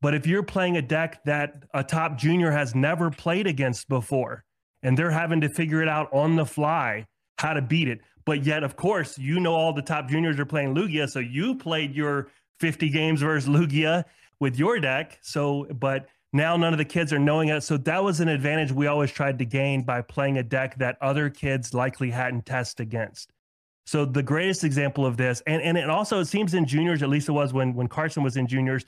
But if you're playing a deck that a top junior has never played against before, and they're having to figure it out on the fly how to beat it, but yet, of course, you know all the top juniors are playing Lugia, so you played your fifty games versus Lugia with your deck, so but now none of the kids are knowing it, so that was an advantage we always tried to gain by playing a deck that other kids likely hadn't tested against. So the greatest example of this, and, and it also, it seems in juniors, at least it was when, when Carson was in juniors,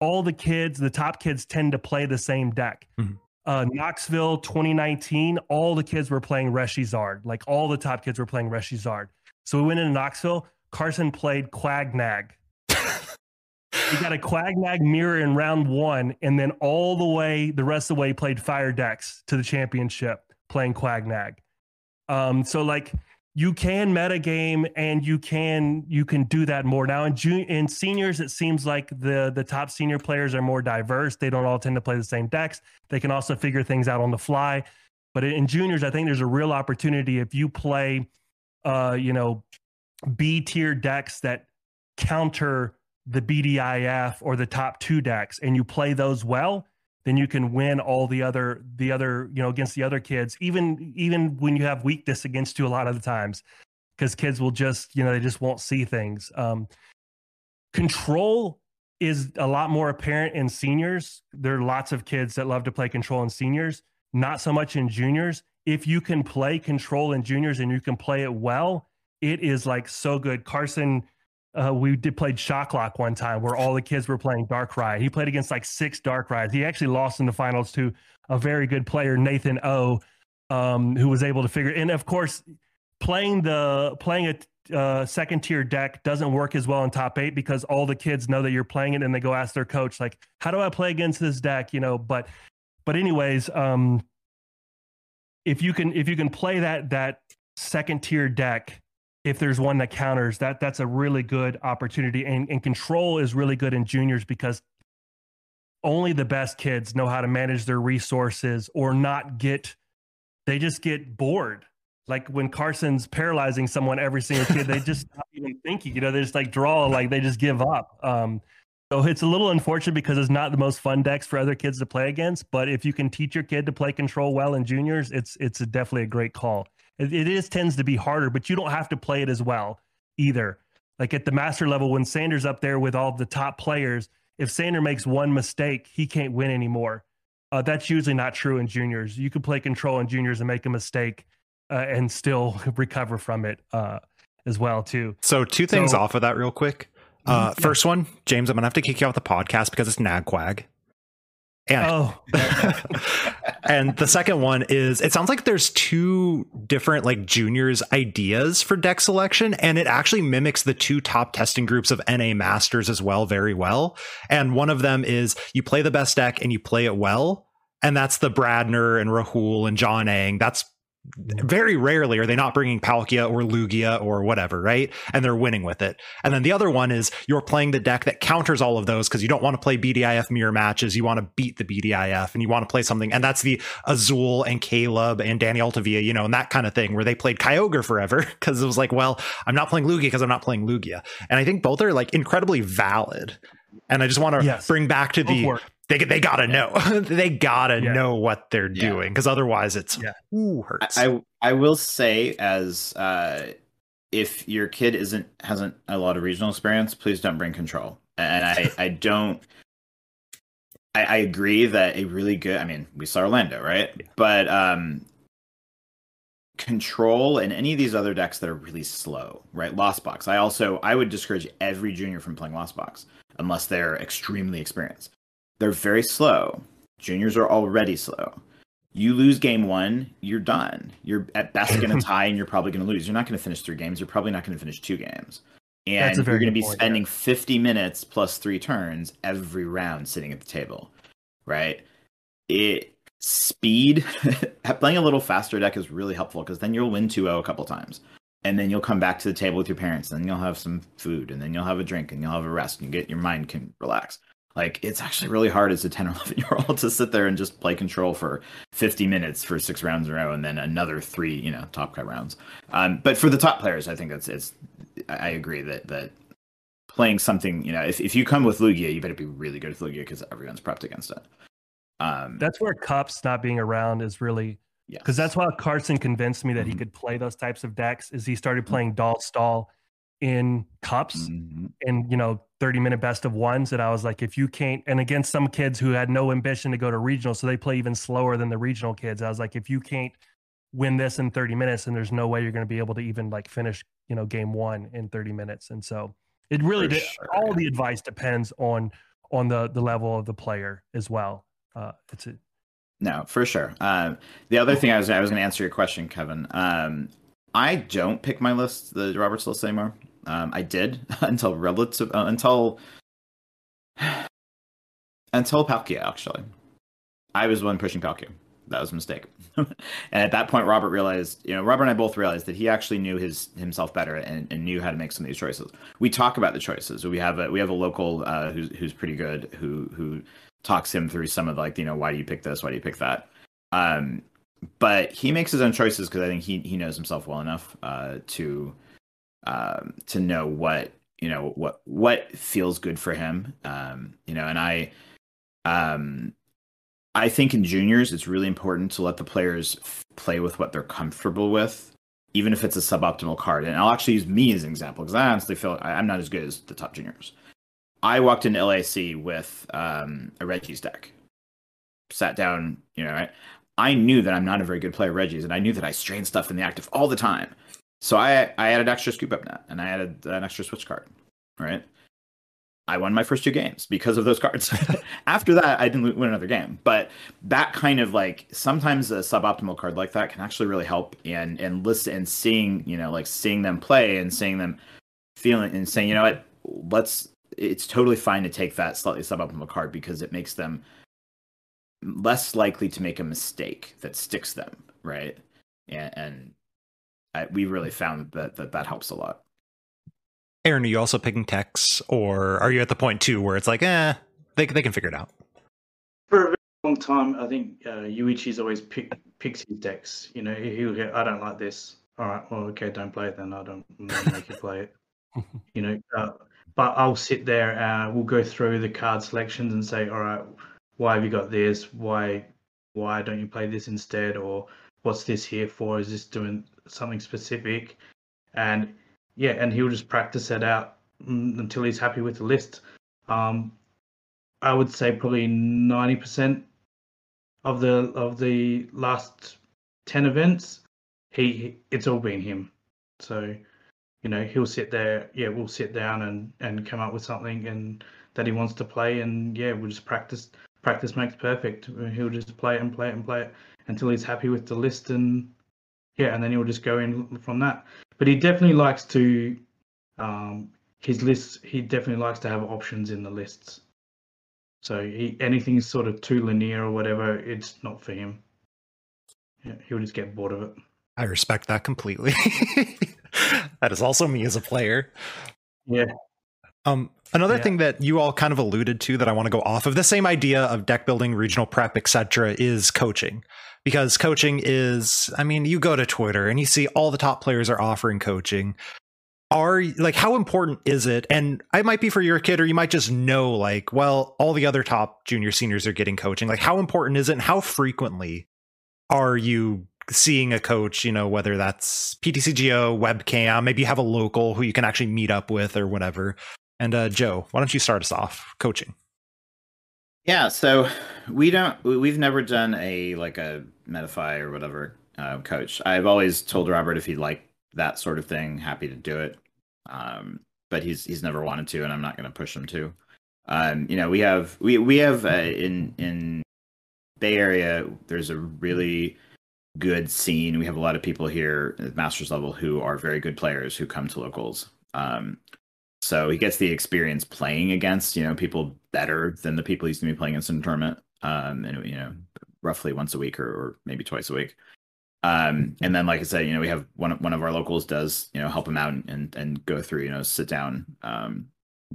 all the kids, the top kids tend to play the same deck. Mm-hmm. Uh, Knoxville twenty nineteen, all the kids were playing Reshizard. Like all the top kids were playing Reshizard. So we went into Knoxville, Carson played Quagnag. He got a Quagnag mirror in round one, and then all the way, the rest of the way, played fire decks to the championship playing Quagnag. Um, so like you can metagame and you can you can do that more. Now in junior, in seniors, it seems like the, the top senior players are more diverse. They don't all tend to play the same decks. They can also figure things out on the fly. But in juniors, I think there's a real opportunity if you play, uh, you know, B tier decks that counter the B D I F or the top two decks, and you play those well, then you can win all the other, the other, you know, against the other kids, even, even when you have weakness against you a lot of the times, because kids will just, you know, they just won't see things. Um, control is a lot more apparent in seniors. There are lots of kids that love to play control in seniors, not so much in juniors. If you can play control in juniors and you can play it well, it is like so good. Carson, uh, we did played Shock Lock one time where all the kids were playing Darkrai. He played against like six Darkrais. He actually lost in the finals to a very good player, Nathan O, um, who was able to figure. And of course, playing the playing a Uh, second tier deck doesn't work as well in top eight because all the kids know that you're playing it and they go ask their coach, like, how do I play against this deck? You know, but, but anyways, um, if you can, if you can play that, that second tier deck, if there's one that counters that, that's a really good opportunity. And, and control is really good in juniors because only the best kids know how to manage their resources or not get, they just get bored. Like when Carson's paralyzing someone, every single kid, they just not even thinking, you know, they just like draw, like they just give up. Um, so it's a little unfortunate because it's not the most fun decks for other kids to play against. But if you can teach your kid to play control well in juniors, it's it's a definitely a great call. It, it is tends to be harder, but you don't have to play it as well either. Like at the master level, when Sander's up there with all the top players, if Sander makes one mistake, he can't win anymore. Uh, that's usually not true in juniors. You can play control in juniors and make a mistake. Uh, and still recover from it uh, as well, too. So two things so, off of that real quick. Uh, yeah. First one, James, I'm going to have to kick you off the podcast because it's Nagquag. And, oh. And the second one is, it sounds like there's two different like juniors ideas for deck selection, and it actually mimics the two top testing groups of N A Masters as well very well. And one of them is you play the best deck and you play it well. And that's the Bradner and Rahul and John Ang. That's very rarely are they not bringing Palkia or Lugia or whatever, right? And they're winning with it. And then the other one is you're playing the deck that counters all of those because you don't want to play B D I F mirror matches. You want to beat the B D I F and you want to play something. And that's the Azul and Caleb and Danny Altavia, you know, and that kind of thing where they played Kyogre forever because it was like, well, I'm not playing Lugia because I'm not playing Lugia. And I think both are like incredibly valid. And I just want to yes. bring back to the... They, they gotta know. they gotta yeah. know what they're yeah. doing, because otherwise it's yeah. ooh, hurts. I, I will say, as uh, if your kid isn't hasn't a lot of regional experience, please don't bring control. And I I don't. I, I agree that a really good. I mean, we saw Orlando, right? Yeah. But um, control and any of these other decks that are really slow, right? Lost Box. I also I would discourage every junior from playing Lost Box unless they're extremely experienced. They're very slow. Juniors are already slow. You lose game one, you're done. You're at best going to tie, and you're probably going to lose. You're not going to finish three games. You're probably not going to finish two games. And you're going to be spending yeah. fifty minutes plus three turns every round sitting at the table, right? It speed, playing a little faster deck is really helpful because then you'll win two oh a couple times. And then you'll come back to the table with your parents, and then you'll have some food, and then you'll have a drink, and you'll have a rest, and you get your mind can relax. Like, it's actually really hard as a ten or eleven-year-old to sit there and just play control for fifty minutes for six rounds in a row and then another three, you know, top cut rounds. Um, but for the top players, I think that's, it's, I agree that that playing something, you know, if, if you come with Lugia, you better be really good with Lugia because everyone's prepped against it. Um, that's where Cups not being around is really, because yes. that's why Carson convinced me that mm-hmm. he could play those types of decks is he started playing Dahl Stall in Cups mm-hmm. and, you know, thirty minute best of ones. And I was like, if you can't, and against some kids who had no ambition to go to regional, so they play even slower than the regional kids. I was like, if you can't win this in thirty minutes, then there's no way you're going to be able to even like finish, you know, game one in thirty minutes. And so it really did, sure. all the advice depends on, on the, the level of the player as well. Uh, it's a, no, for sure. Um, the other thing I was, I was going to answer your question, Kevin. Um, I don't pick my list, the Roberts list anymore. Um, I did until relative uh, until until Palkia. Actually, I was the one pushing Palkia. That was a mistake. And at that point, Robert realized, you know, Robert and I both realized that he actually knew his himself better and, and knew how to make some of these choices. We talk about the choices. We have a we have a local uh, who's who's pretty good who who talks him through some of like, you know, why do you pick this? Why do you pick that? Um, But he makes his own choices because I think he he knows himself well enough uh, to um, to know what you know what what feels good for him. Um, you know, and I um, I think in juniors it's really important to let the players f- play with what they're comfortable with, even if it's a suboptimal card. And I'll actually use me as an example because I honestly feel I, I'm not as good as the top juniors. I walked into L A C with um, a Reggie's deck, sat down, you know, right? I knew that I'm not a very good player of Reggie's, and I knew that I strained stuff in the active all the time. So I, I added extra scoop up net, and I added an extra switch card, right? I won my first two games because of those cards. After that, I didn't win another game. But that kind of like, sometimes a suboptimal card like that can actually really help, and, and listen and seeing, you know, like seeing them play and seeing them feeling and saying, you know what, let's, it's totally fine to take that slightly suboptimal card because it makes them less likely to make a mistake that sticks them, right? And, and I, we really found that, that that helps a lot. Aaron, are you also picking techs, or are you at the point too where it's like, eh, they they can figure it out? For a very long time, I think uh, Yuichi's always pick, picks his decks. You know, he, he'll go, I don't like this. All right, well, okay, don't play it then. I don't, I don't make you play it. You know, uh, but I'll sit there and we'll go through the card selections and say, all right, why have you got this? Why why don't you play this instead? Or what's this here for? Is this doing something specific? And yeah, and he'll just practice it out until he's happy with the list. Um, I would say probably ninety percent of the of the last ten events, he it's all been him. So, you know, he'll sit there. Yeah, we'll sit down and, and come up with something and that he wants to play. And yeah, we'll just practice. Practice makes perfect. He'll just play it and play it and play it until he's happy with the list, and yeah, and then he'll just go in from that. But he definitely likes to um, his lists. He definitely likes to have options in the lists. So he, anything sort of too linear or whatever, it's not for him. Yeah, he'll just get bored of it. I respect that completely. That is also me as a player. Yeah. Um, another yeah. thing that you all kind of alluded to that I want to go off of, the same idea of deck building, regional prep, et cetera, is coaching. Because coaching is, I mean, you go to Twitter and you see all the top players are offering coaching. Are like, how important is it? And it might be for your kid, or you might just know, like, well, all the other top junior seniors are getting coaching. Like, how important is it? And how frequently are you seeing a coach, you know, whether that's P T C G O, webcam, maybe you have a local who you can actually meet up with or whatever? And uh, Joe, why don't you start us off coaching? Yeah, so we don't. We've never done a like a Metafy or whatever uh, coach. I've always told Robert if he liked that sort of thing, happy to do it. Um, but he's he's never wanted to, and I'm not going to push him to. Um, you know, we have we we have uh, in in Bay Area. There's a really good scene. We have a lot of people here at Masters level who are very good players who come to locals. Um, So he gets the experience playing against, you know, people better than the people he's going to be playing against in the tournament, um, and, you know, roughly once a week or, or maybe twice a week. Um, and then, like I said, you know, we have one, one of our locals does, you know, help him out and, and go through, you know, sit down, um,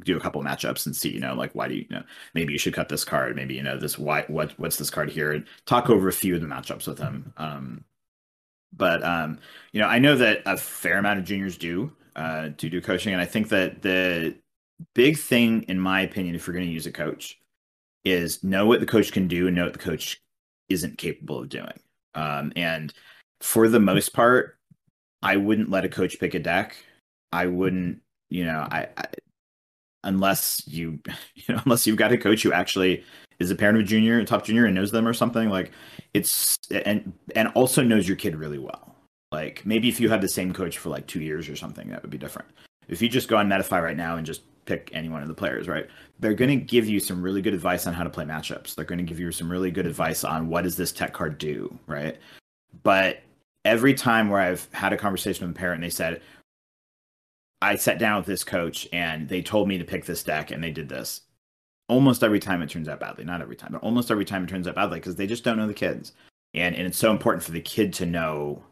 do a couple matchups and see, you know, like, why do you, you know, maybe you should cut this card. Maybe, you know, this, why, what, what's this card here? And talk over a few of the matchups with him. Um, but, um, you know, I know that a fair amount of juniors do. Uh, to do coaching. And I think that the big thing, in my opinion, if you're going to use a coach, is know what the coach can do and know what the coach isn't capable of doing. Um, and for the most part, I wouldn't let a coach pick a deck. I wouldn't, you know, I, I unless you, you know, unless you've got a coach who actually is a parent of a junior, a top junior, and knows them or something. Like it's and and also knows your kid really well. Like maybe if you had the same coach for like two years or something, that would be different. If you just go on Metafy right now and just pick any one of the players, right? They're going to give you some really good advice on how to play matchups. They're going to give you some really good advice on what does this tech card do, right? But every time where I've had a conversation with a parent and they said, I sat down with this coach and they told me to pick this deck and they did this. Almost every time it turns out badly. Not every time, but almost every time it turns out badly because they just don't know the kids. And and it's so important for the kid to know.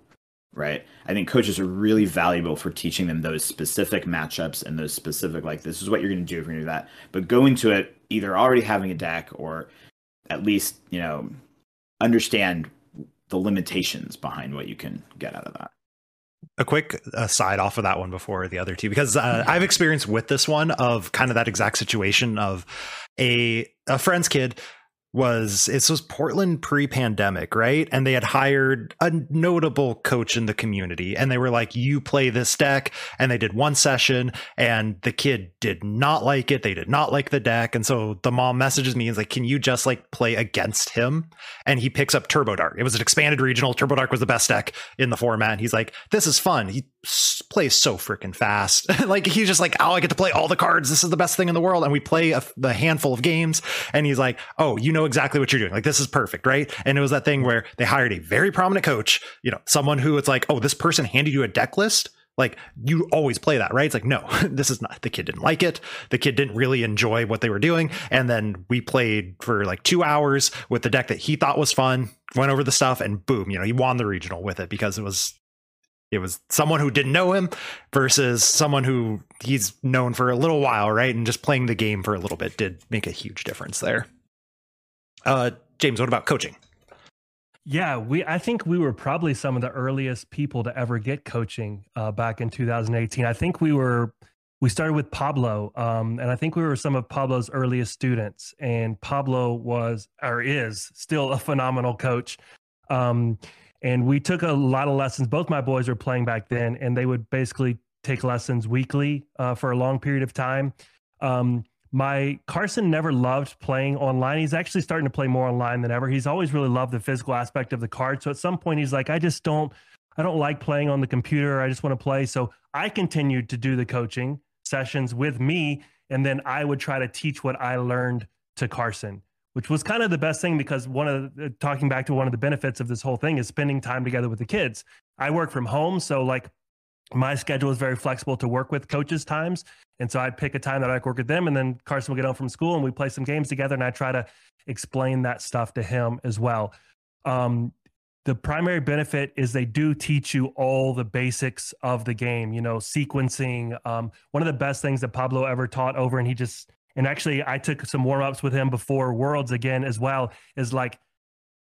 Right. I think coaches are really valuable for teaching them those specific matchups and those specific, like, this is what you're going to do if you're going to do that. But go into it either already having a deck or at least, you know, understand the limitations behind what you can get out of that. A quick aside off of that one before the other two, because uh, I've experienced with this one of kind of that exact situation of a a friend's kid was, it was Portland pre-pandemic, right? And they had hired a notable coach in the community, and they were like, you play this deck, and they did one session, and the kid did not like it. They did not like the deck. And so the mom messages me and is like, can you just like play against him? And he picks up Turbo Dark. It was an expanded regional. Turbo Dark was the best deck in the format. And he's like, this is fun. He plays so freaking fast. Like, he's just like, oh, I get to play all the cards. This is the best thing in the world. And we play a, a handful of games, and he's like, oh, you know exactly what you're doing, like this is perfect, right? And it was that thing where they hired a very prominent coach, you know, someone who it's like, oh, this person handed you a deck list, like you always play that, right? It's like, no, this is not, the kid didn't like it, the kid didn't really enjoy what they were doing. And then we played for like two hours with the deck that he thought was fun, went over the stuff, and boom, you know, he won the regional with it, because it was it was someone who didn't know him versus someone who he's known for a little while, right? And just playing the game for a little bit did make a huge difference there. Uh, James, what about coaching? Yeah, we I think we were probably some of the earliest people to ever get coaching uh, back in two thousand eighteen. I think we were we started with Pablo, um, and I think we were some of Pablo's earliest students. And Pablo was or is still a phenomenal coach. Um, and we took a lot of lessons. Both my boys were playing back then, and they would basically take lessons weekly uh, for a long period of time. Um, My Carson never loved playing online. He's actually starting to play more online than ever. He's always really loved the physical aspect of the card. So at some point he's like, I just don't, I don't like playing on the computer. I just want to play. So I continued to do the coaching sessions with me. And then I would try to teach what I learned to Carson, which was kind of the best thing, because one of the, talking back to one of the benefits of this whole thing is spending time together with the kids. I work from home. So like, my schedule is very flexible to work with coaches' times. And so I'd pick a time that I could work with them, and then Carson would get home from school and we play some games together, and I try to explain that stuff to him as well. Um, the primary benefit is they do teach you all the basics of the game, you know, sequencing. Um, one of the best things that Pablo ever taught over, and he just, and actually I took some warm-ups with him before Worlds again as well, is like,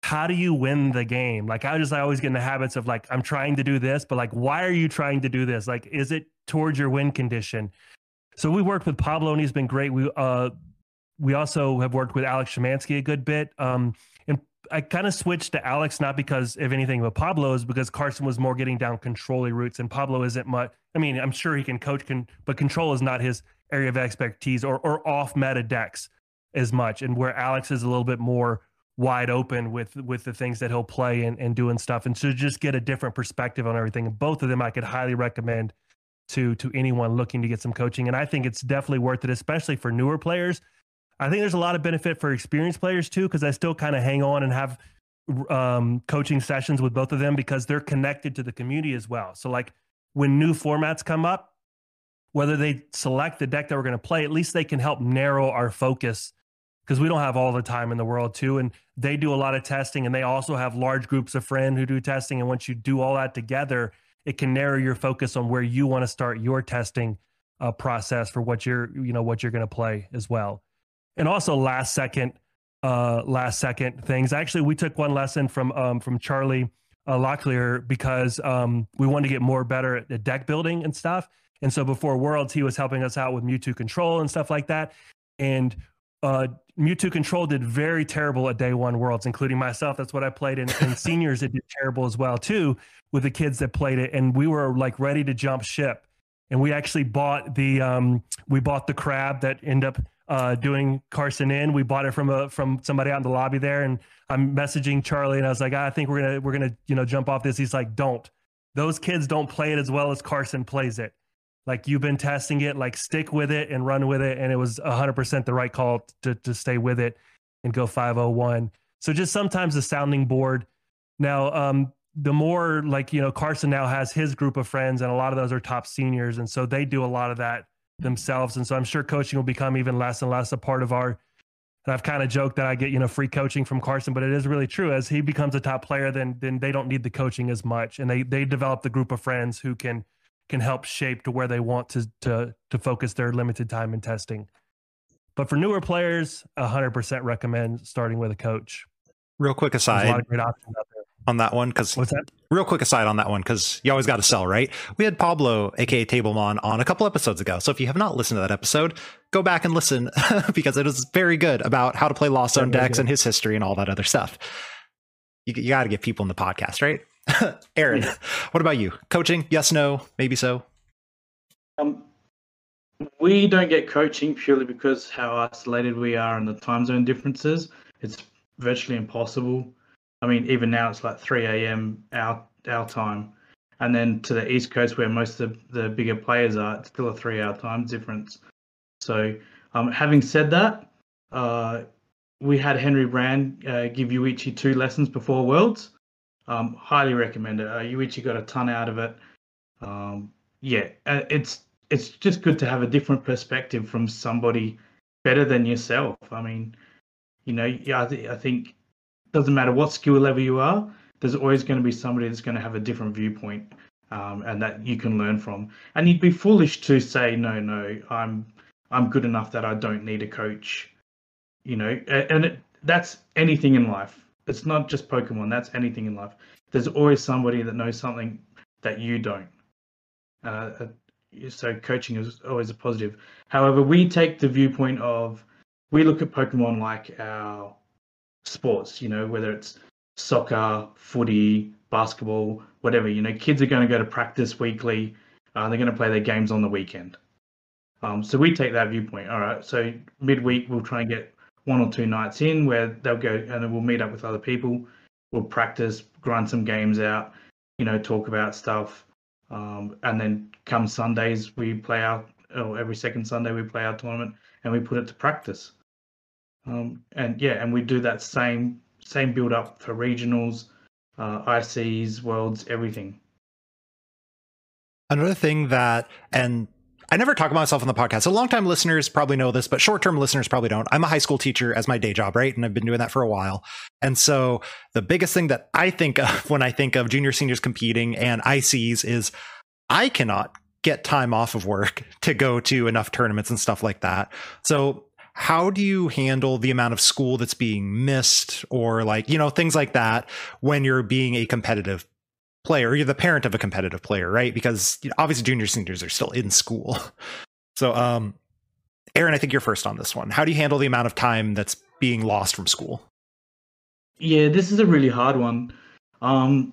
how do you win the game? Like, I just, I always get in the habits of like, I'm trying to do this, but like, why are you trying to do this? Like, is it towards your win condition? So we worked with Pablo, and he's been great. We, uh, we also have worked with Alex Shemansky a good bit. Um, and I kind of switched to Alex, not because of anything but Pablo, is because Carson was more getting down control-y routes, and Pablo isn't much. I mean, I'm sure he can coach, can, but control is not his area of expertise, or, or off meta decks as much. And where Alex is a little bit more wide open with with the things that he'll play and, and doing stuff, and so just get a different perspective on everything. And both of them I could highly recommend to to anyone looking to get some coaching, and I think it's definitely worth it, especially for newer players. I think there's a lot of benefit for experienced players too, because I still kind of hang on and have um coaching sessions with both of them, because they're connected to the community as well. So like, when new formats come up, whether they select the deck that we're going to play, at least they can help narrow our focus, because we don't have all the time in the world too. And they do a lot of testing, and they also have large groups of friends who do testing. And once you do all that together, it can narrow your focus on where you want to start your testing uh, process for what you're, you know, what you're going to play as well. And also last second, uh, last second things. Actually, we took one lesson from, um, from Charlie uh, Locklear, because um, we wanted to get more better at the deck building and stuff. And so before Worlds, he was helping us out with Mewtwo Control and stuff like that. And uh, Mewtwo Control did very terrible at day one Worlds, including myself. That's what I played in. And seniors, it did terrible as well, too, with the kids that played it. And we were like ready to jump ship. And we actually bought the, um, we bought the crab that ended up uh, doing Carson in. We bought it from a, from somebody out in the lobby there. And I'm messaging Charlie, and I was like, I think we're going to, we're going to, you know, jump off this. He's like, don't. Those kids don't play it as well as Carson plays it. Like, you've been testing it, like stick with it and run with it. And it was one hundred percent the right call to to stay with it and go five oh one. So just sometimes the sounding board. Now, um, the more like, you know, Carson now has his group of friends, and a lot of those are top seniors. And so they do a lot of that themselves. And so I'm sure coaching will become even less and less a part of our, and I've kind of joked that I get, you know, free coaching from Carson, but it is really true. As he becomes a top player, then then they don't need the coaching as much. And they they develop the group of friends who can, can help shape to where they want to, to, to focus their limited time in testing. But for newer players, one hundred percent recommend starting with a coach. Real quick aside, there's a lot of great options out there. on that one, because real quick aside on that one, because you always got to sell, right? We had Pablo, aka Tablemon, on a couple episodes ago. So if you have not listened to that episode, go back and listen because it is very good about how to play Lost Zone decks and his history and all that other stuff. You, you got to get people in the podcast, right? Aaron, yeah. What about you? Coaching? Yes, no, maybe so. Um, we don't get coaching purely because how isolated we are and the time zone differences. It's virtually impossible. I mean, even now it's like three a.m. our our time, and then to the East Coast where most of the bigger players are, it's still a three-hour time difference. So, um, having said that, uh, we had Henry Brand uh, give Yuichi two lessons before Worlds. Um, highly recommend it. Uh, Yuichi got a ton out of it. Um, yeah, it's it's just good to have a different perspective from somebody better than yourself. I mean, you know, yeah, I, th- I think. Doesn't matter what skill level you are, there's always going to be somebody that's going to have a different viewpoint, um, and that you can learn from. And you'd be foolish to say, no, no, I'm I'm good enough that I don't need a coach. You know, and it, that's anything in life. It's not just Pokemon. That's anything in life. There's always somebody that knows something that you don't. Uh, so coaching is always a positive. However, we take the viewpoint of, we look at Pokemon like our sports, you know, whether it's soccer, footy, basketball, whatever. You know, kids are going to go to practice weekly. Uh, they're going to play their games on the weekend. Um, so we take that viewpoint. All right, so midweek we'll try and get one or two nights in where they'll go and then we'll meet up with other people. We'll practice, grind some games out, you know, talk about stuff. Um, and then come Sundays, we play our, or every second Sunday we play our tournament and we put it to practice. Um, and yeah, and we do that same same build up for regionals, uh, I Cs, Worlds, everything. Another thing that, and I never talk about myself on the podcast, so long-time listeners probably know this, but short-term listeners probably don't. I'm a high school teacher as my day job, right? And I've been doing that for a while. And so the biggest thing that I think of when I think of junior seniors competing and I Cs is I cannot get time off of work to go to enough tournaments and stuff like that. So how do you handle the amount of school that's being missed, or like, you know, things like that when you're being a competitive player? You're the parent of a competitive player, right? Because obviously junior seniors are still in school. So, um, Aaron, I think you're first on this one. How do you handle the amount of time that's being lost from school? Yeah, this is a really hard one. Um,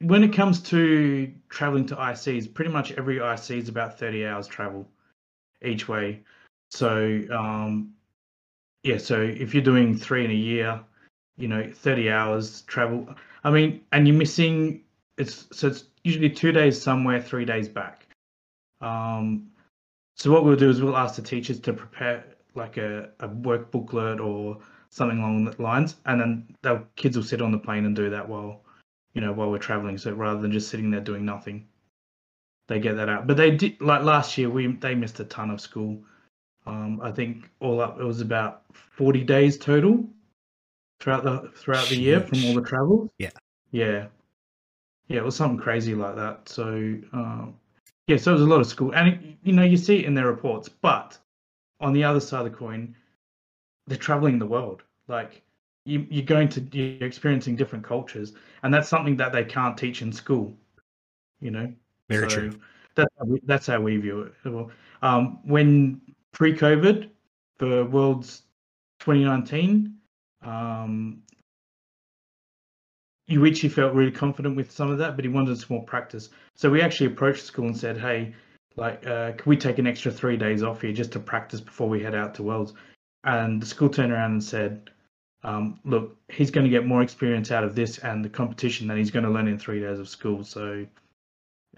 when it comes to traveling to I Cs, pretty much every I C is about thirty hours travel each way. So, um, yeah, so if you're doing three in a year, you know, thirty hours travel, I mean, and you're missing, it's, so it's usually two days somewhere, three days back. Um, so what we'll do is we'll ask the teachers to prepare like a, a work booklet or something along the lines, and then the kids will sit on the plane and do that while, you know, while we're traveling. So rather than just sitting there doing nothing, they get that out. But they did, like last year, we, they missed a ton of school. Um, I think all up, it was about forty days total throughout the throughout the year from all the travel. Yeah. Yeah. Yeah, it was something crazy like that. So, um, yeah, so it was a lot of school. And, it, you know, you see it in their reports. But on the other side of the coin, they're traveling the world. Like, you, you're going to, you're experiencing different cultures. And that's something that they can't teach in school, you know. Very so true. That's how we, that's how we view it. Um, when... pre-COVID for Worlds twenty nineteen, um, Yuichi felt really confident with some of that, but he wanted some more practice. So we actually approached school and said, hey, like, uh, can we take an extra three days off here just to practice before we head out to Worlds? And the school turned around and said, um, look, he's going to get more experience out of this and the competition than he's going to learn in three days of school. So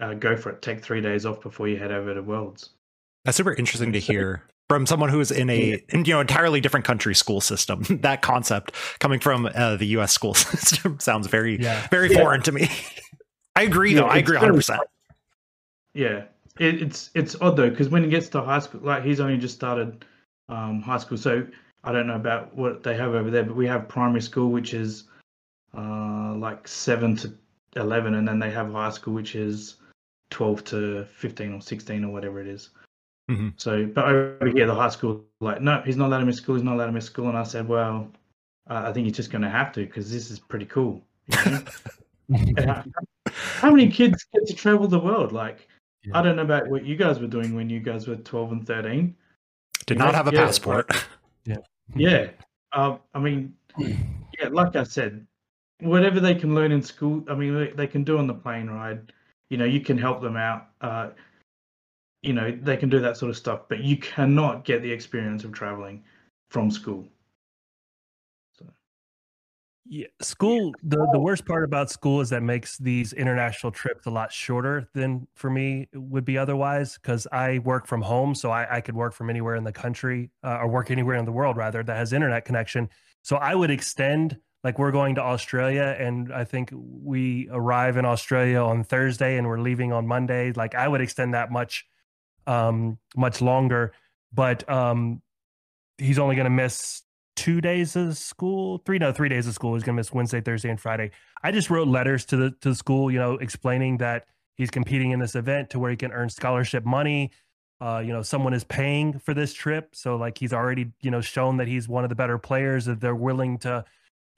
uh, go for it. Take three days off before you head over to Worlds. That's super interesting to hear from someone who's in a in, you know, entirely different country school system. That concept coming from uh, the U S school system sounds very, yeah. very yeah. foreign to me. I agree, yeah, though. I agree one hundred percent. Yeah, it, it's it's odd, though, because when he gets to high school, like he's only just started um, high school. So I don't know about what they have over there, but we have primary school, which is uh, like seven to eleven. And then they have high school, which is twelve to fifteen or sixteen or whatever it is. Mm-hmm. So, but over here, the high school, like, no, he's not allowed to miss school. He's not allowed to miss school. And I said, well, uh, I think he's just going to have to, because this is pretty cool. You know? How many kids get to travel the world? Like, yeah. I don't know about what you guys were doing when you guys were twelve and thirteen. Did not have a yeah, passport. Like, yeah. Yeah. Um, I mean, yeah, like I said, whatever they can learn in school, I mean, they, they can do on the plane ride. You know, you can help them out. Uh, you know, they can do that sort of stuff, but you cannot get the experience of traveling from school. So. Yeah, school, the, the worst part about school is that makes these international trips a lot shorter than for me it would be otherwise, because I work from home, so I, I could work from anywhere in the country uh, or work anywhere in the world, rather, that has internet connection. So I would extend, like we're going to Australia, and I think we arrive in Australia on Thursday and we're leaving on Monday. Like I would extend that much um much longer, but um he's only going to miss two days of school three no three days of school. He's going to miss Wednesday, Thursday, and Friday. I just wrote letters to the to the school, you know, explaining that he's competing in this event to where he can earn scholarship money. Uh you know, someone is paying for this trip, so like he's already, you know, shown that he's one of the better players, that they're willing to,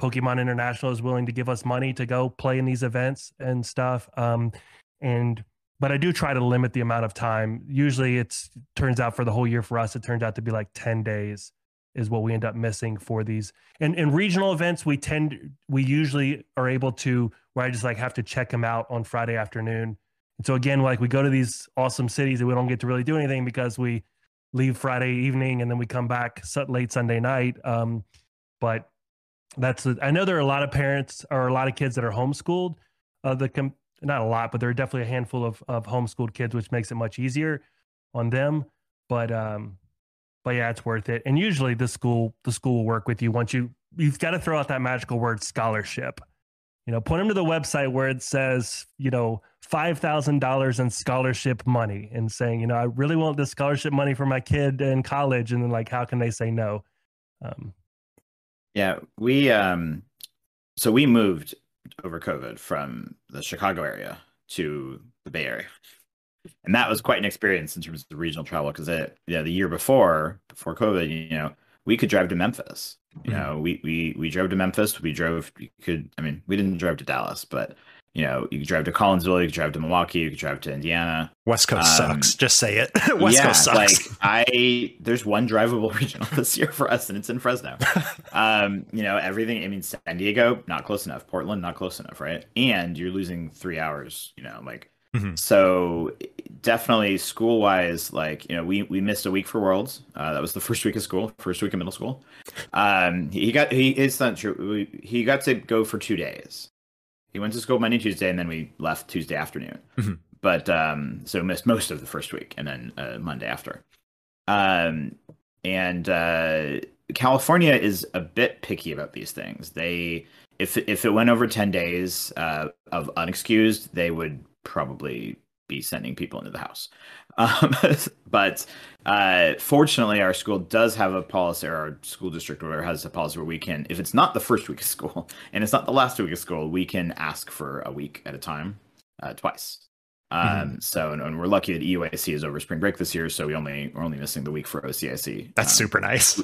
Pokemon International is willing to give us money to go play in these events and stuff. um and But I do try to limit the amount of time. Usually it's turns out for the whole year for us, it turns out to be like ten days is what we end up missing for these. And in regional events, we tend, we usually are able to, where I just like have to check them out on Friday afternoon. And so again, like we go to these awesome cities and we don't get to really do anything because we leave Friday evening and then we come back late Sunday night. Um, but that's, I know there are a lot of parents or a lot of kids that are homeschooled. Uh, the com- Not a lot, but there are definitely a handful of, of homeschooled kids, which makes it much easier on them. But um, but yeah, it's worth it. And usually the school the school will work with you once you you've got to throw out that magical word scholarship. You know, point them to the website where it says, you know, five thousand dollars in scholarship money, and saying, you know, I really want this scholarship money for my kid in college. And then like, how can they say no? Um, yeah, we um, so we moved over COVID from the Chicago area to the Bay Area, and that was quite an experience in terms of the regional travel, because it yeah the year before before COVID, you know, we could drive to Memphis. You know, we we we drove to Memphis. We drove you could I mean we didn't drive to Dallas, but you know, you could drive to Collinsville, you could drive to Milwaukee, you could drive to Indiana. West Coast um, sucks. Just say it. West yeah, Coast sucks. Like I, there's one drivable regional this year for us, and it's in Fresno. um, you know, everything. I mean, San Diego, not close enough. Portland, not close enough, right? And you're losing three hours. You know, like mm-hmm. so. Definitely school wise, like you know, we we missed a week for Worlds. Uh, that was the first week of school, first week of middle school. Um, he got he. It's not true. He got to go for two days. He went to school Monday, Tuesday, and then we left Tuesday afternoon. Mm-hmm. But um, so missed most of the first week, and then uh, Monday after. Um, and uh, California is a bit picky about these things. They, if if it went over ten days uh, of unexcused, they would probably be sending people into the house. Um, but uh, fortunately, our school does have a policy, or our school district or whatever has a policy where we can, if it's not the first week of school and it's not the last week of school, we can ask for a week at a time, uh, twice. Um, mm-hmm. So, and, and we're lucky that E U I C is over spring break this year, so we only we're only missing the week for O C I C. That's um, super nice.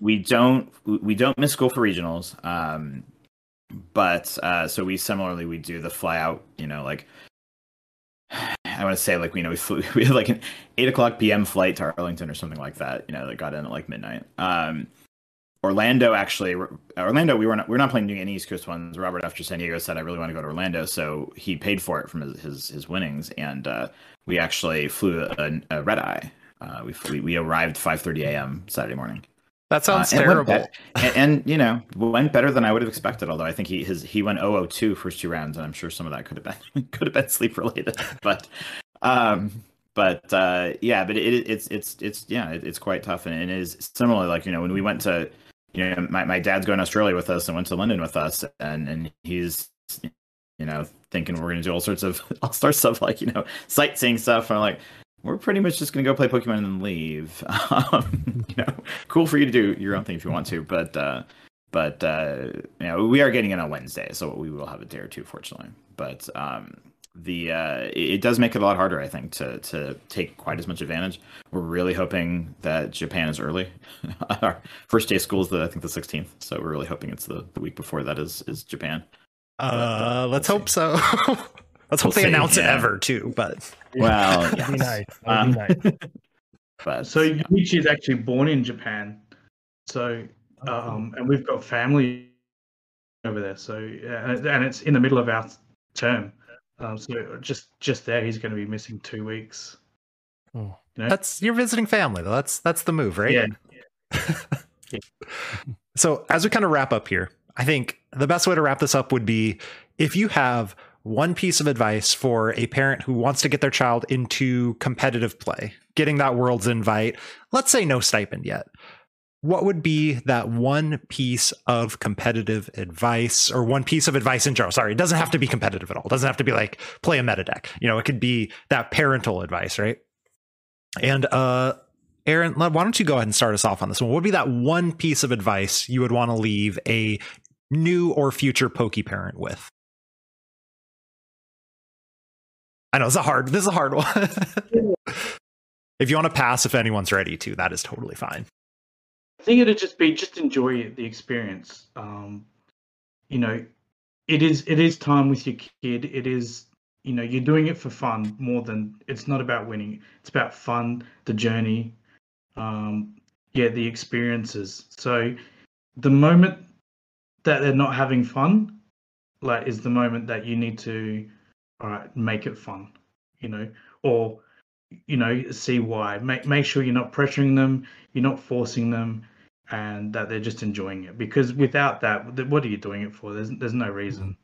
We don't we don't miss school for regionals, um, but uh, so we similarly we do the fly out, you know, like. I want to say, like, you know, we flew, we had like an eight o'clock p.m. flight to Arlington or something like that, you know, that got in at like midnight. Um, Orlando, actually, Orlando, we were not, we we're not planning doing any East Coast ones. Robert, after San Diego, said, I really want to go to Orlando. So he paid for it from his, his, his winnings. And uh, we actually flew a, a red eye. Uh, we flew, we arrived five thirty a.m. Saturday morning. That sounds uh, and terrible. Went, and, and, you know, went better than I would have expected, although I think he his he went oh oh two first two rounds, and I'm sure some of that could have been could have been sleep related. But um but uh yeah, but it it's it's it's yeah, it, it's quite tough, and it is similar, like, you know, when we went to, you know, my, my dad's going to Australia with us and went to London with us, and and he's, you know, thinking we're gonna do all sorts of all sorts of stuff, like, you know, sightseeing stuff, and I'm like, we're pretty much just going to go play Pokemon and then leave. Um, you know, cool for you to do your own thing if you want to, but uh, but uh, you know, we are getting in on Wednesday, so we will have a day or two, fortunately. But um, the uh, it does make it a lot harder, I think, to to take quite as much advantage. We're really hoping that Japan is early. Our first day of school is the I think the sixteenth, so we're really hoping it's the, the week before that is is Japan. Uh, uh let's hope so. Let's hope they announce it ever too. But well, yeah. That'd be nice. That'd be nice. But, so Yuichi is actually born in Japan, so um, and we've got family over there. So uh, and it's in the middle of our term, um, so just just there he's going to be missing two weeks. Oh, you know? That's you're visiting family though. That's that's the move, right? Yeah. yeah. So as we kind of wrap up here, I think the best way to wrap this up would be if you have one piece of advice for a parent who wants to get their child into competitive play, getting that Worlds invite, let's say no stipend yet. What would be that one piece of competitive advice or one piece of advice in general? Sorry, it doesn't have to be competitive at all. It doesn't have to be like play a meta deck. You know, it could be that parental advice, right? And uh, Aaron, why don't you go ahead and start us off on this one? What would be that one piece of advice you would want to leave a new or future Poke parent with? I know it's a hard, this is a hard one. If you want to pass, if anyone's ready to, that is totally fine. I think it'd just be, just enjoy the experience. Um, you know, it is, it is time with your kid. It is, you know, you're doing it for fun more than, it's not about winning. It's about fun, the journey, um, yeah, the experiences. So the moment that they're not having fun, like, is the moment that you need to, all right, make it fun, you know, or, you know, see why. Make make sure you're not pressuring them, you're not forcing them, and that they're just enjoying it. Because without that, what are you doing it for? There's there's no reason,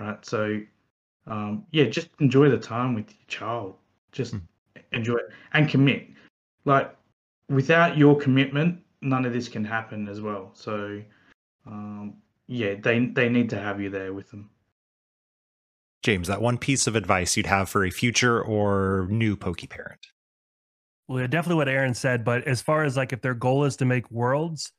right? So, um, yeah, just enjoy the time with your child. Just mm. enjoy it and commit. Like, without your commitment, none of this can happen as well. So, um, yeah, they they need to have you there with them. James, that one piece of advice you'd have for a future or new Poke parent? Well, yeah, definitely what Aaron said, but as far as like if their goal is to make Worlds,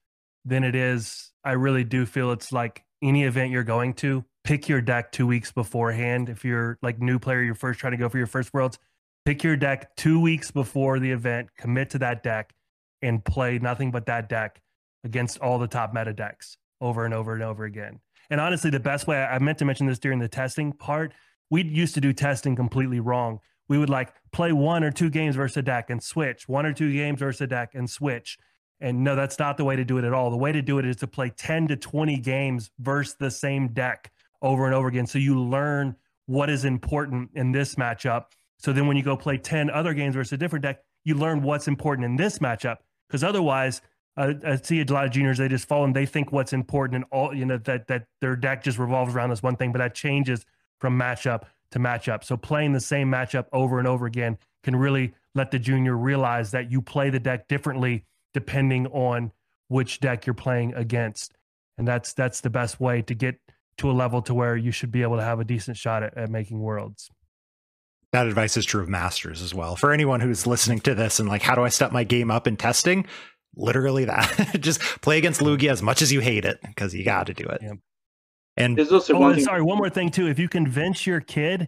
then it is, I really do feel it's like any event you're going to, pick your deck two weeks beforehand. If you're like new player, you're first trying to go for your first Worlds, pick your deck two weeks before the event, commit to that deck and play nothing but that deck against all the top meta decks over and over and over again. And honestly, the best way, I meant to mention this during the testing part, we used to do testing completely wrong. We would like play one or two games versus a deck and switch, one or two games versus a deck and switch. And no, that's not the way to do it at all. The way to do it is to play ten to twenty games versus the same deck over and over again. So you learn what is important in this matchup. So then when you go play ten other games versus a different deck, you learn what's important in this matchup. Because otherwise, Uh, I see a lot of juniors, they just fall and they think what's important and all, you know, that that their deck just revolves around this one thing, but that changes from matchup to matchup. So playing the same matchup over and over again can really let the junior realize that you play the deck differently depending on which deck you're playing against. And that's that's the best way to get to a level to where you should be able to have a decent shot at, at making Worlds. That advice is true of Masters as well. For anyone who's listening to this and like, how do I step my game up in testing? Literally that. Just play against Lugia as much as you hate it, because you got to do it. Yeah. And there's also oh, one thing- sorry, one more thing too. If you convince your kid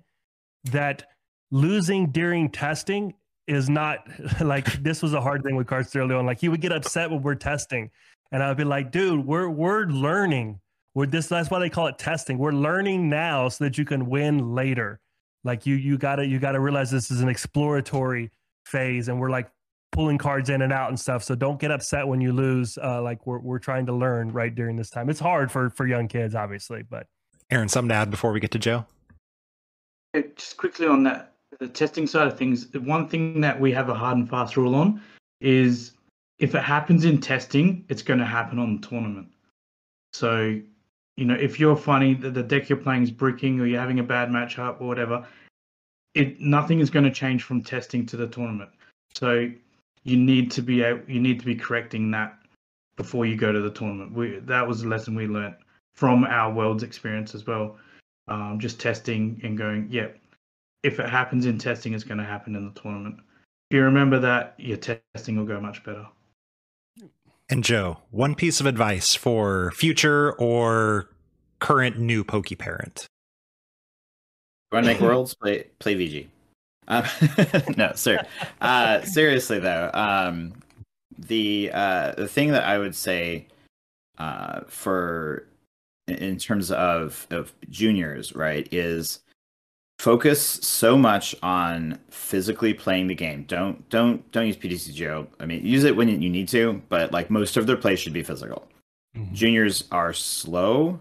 that losing during testing is not like, this was a hard thing with Carson early on. Like, he would get upset when we're testing, and I'd be like, dude, we're we're learning. We're this. That's why they call it testing. We're learning now so that you can win later. Like you you gotta you gotta realize this is an exploratory phase, and we're like pulling cards in and out and stuff. So don't get upset when you lose. Uh, like we're, we're trying to learn right during this time. It's hard for, for young kids, obviously, but Aaron, something to add before we get to Joe. Just quickly on that, the testing side of things, the one thing that we have a hard and fast rule on is if it happens in testing, it's going to happen on the tournament. So, you know, if you're finding that the deck you're playing is bricking or you're having a bad matchup or whatever, it, nothing is going to change from testing to the tournament. So, You need to be able, you need to be correcting that before you go to the tournament. We, that was a lesson we learned from our Worlds experience as well. Um, just testing and going, yeah, if it happens in testing, it's going to happen in the tournament. If you remember that, your testing will go much better. And Joe, one piece of advice for future or current new Poke parent? want to make Worlds? Play play V G. Um, no, sir. Uh, seriously though, um, the uh, the thing that I would say uh, for in terms of of juniors, right, is focus so much on physically playing the game. Don't don't don't use P D C G O. I mean, use it when you need to, but like most of their play should be physical. Mm-hmm. Juniors are slow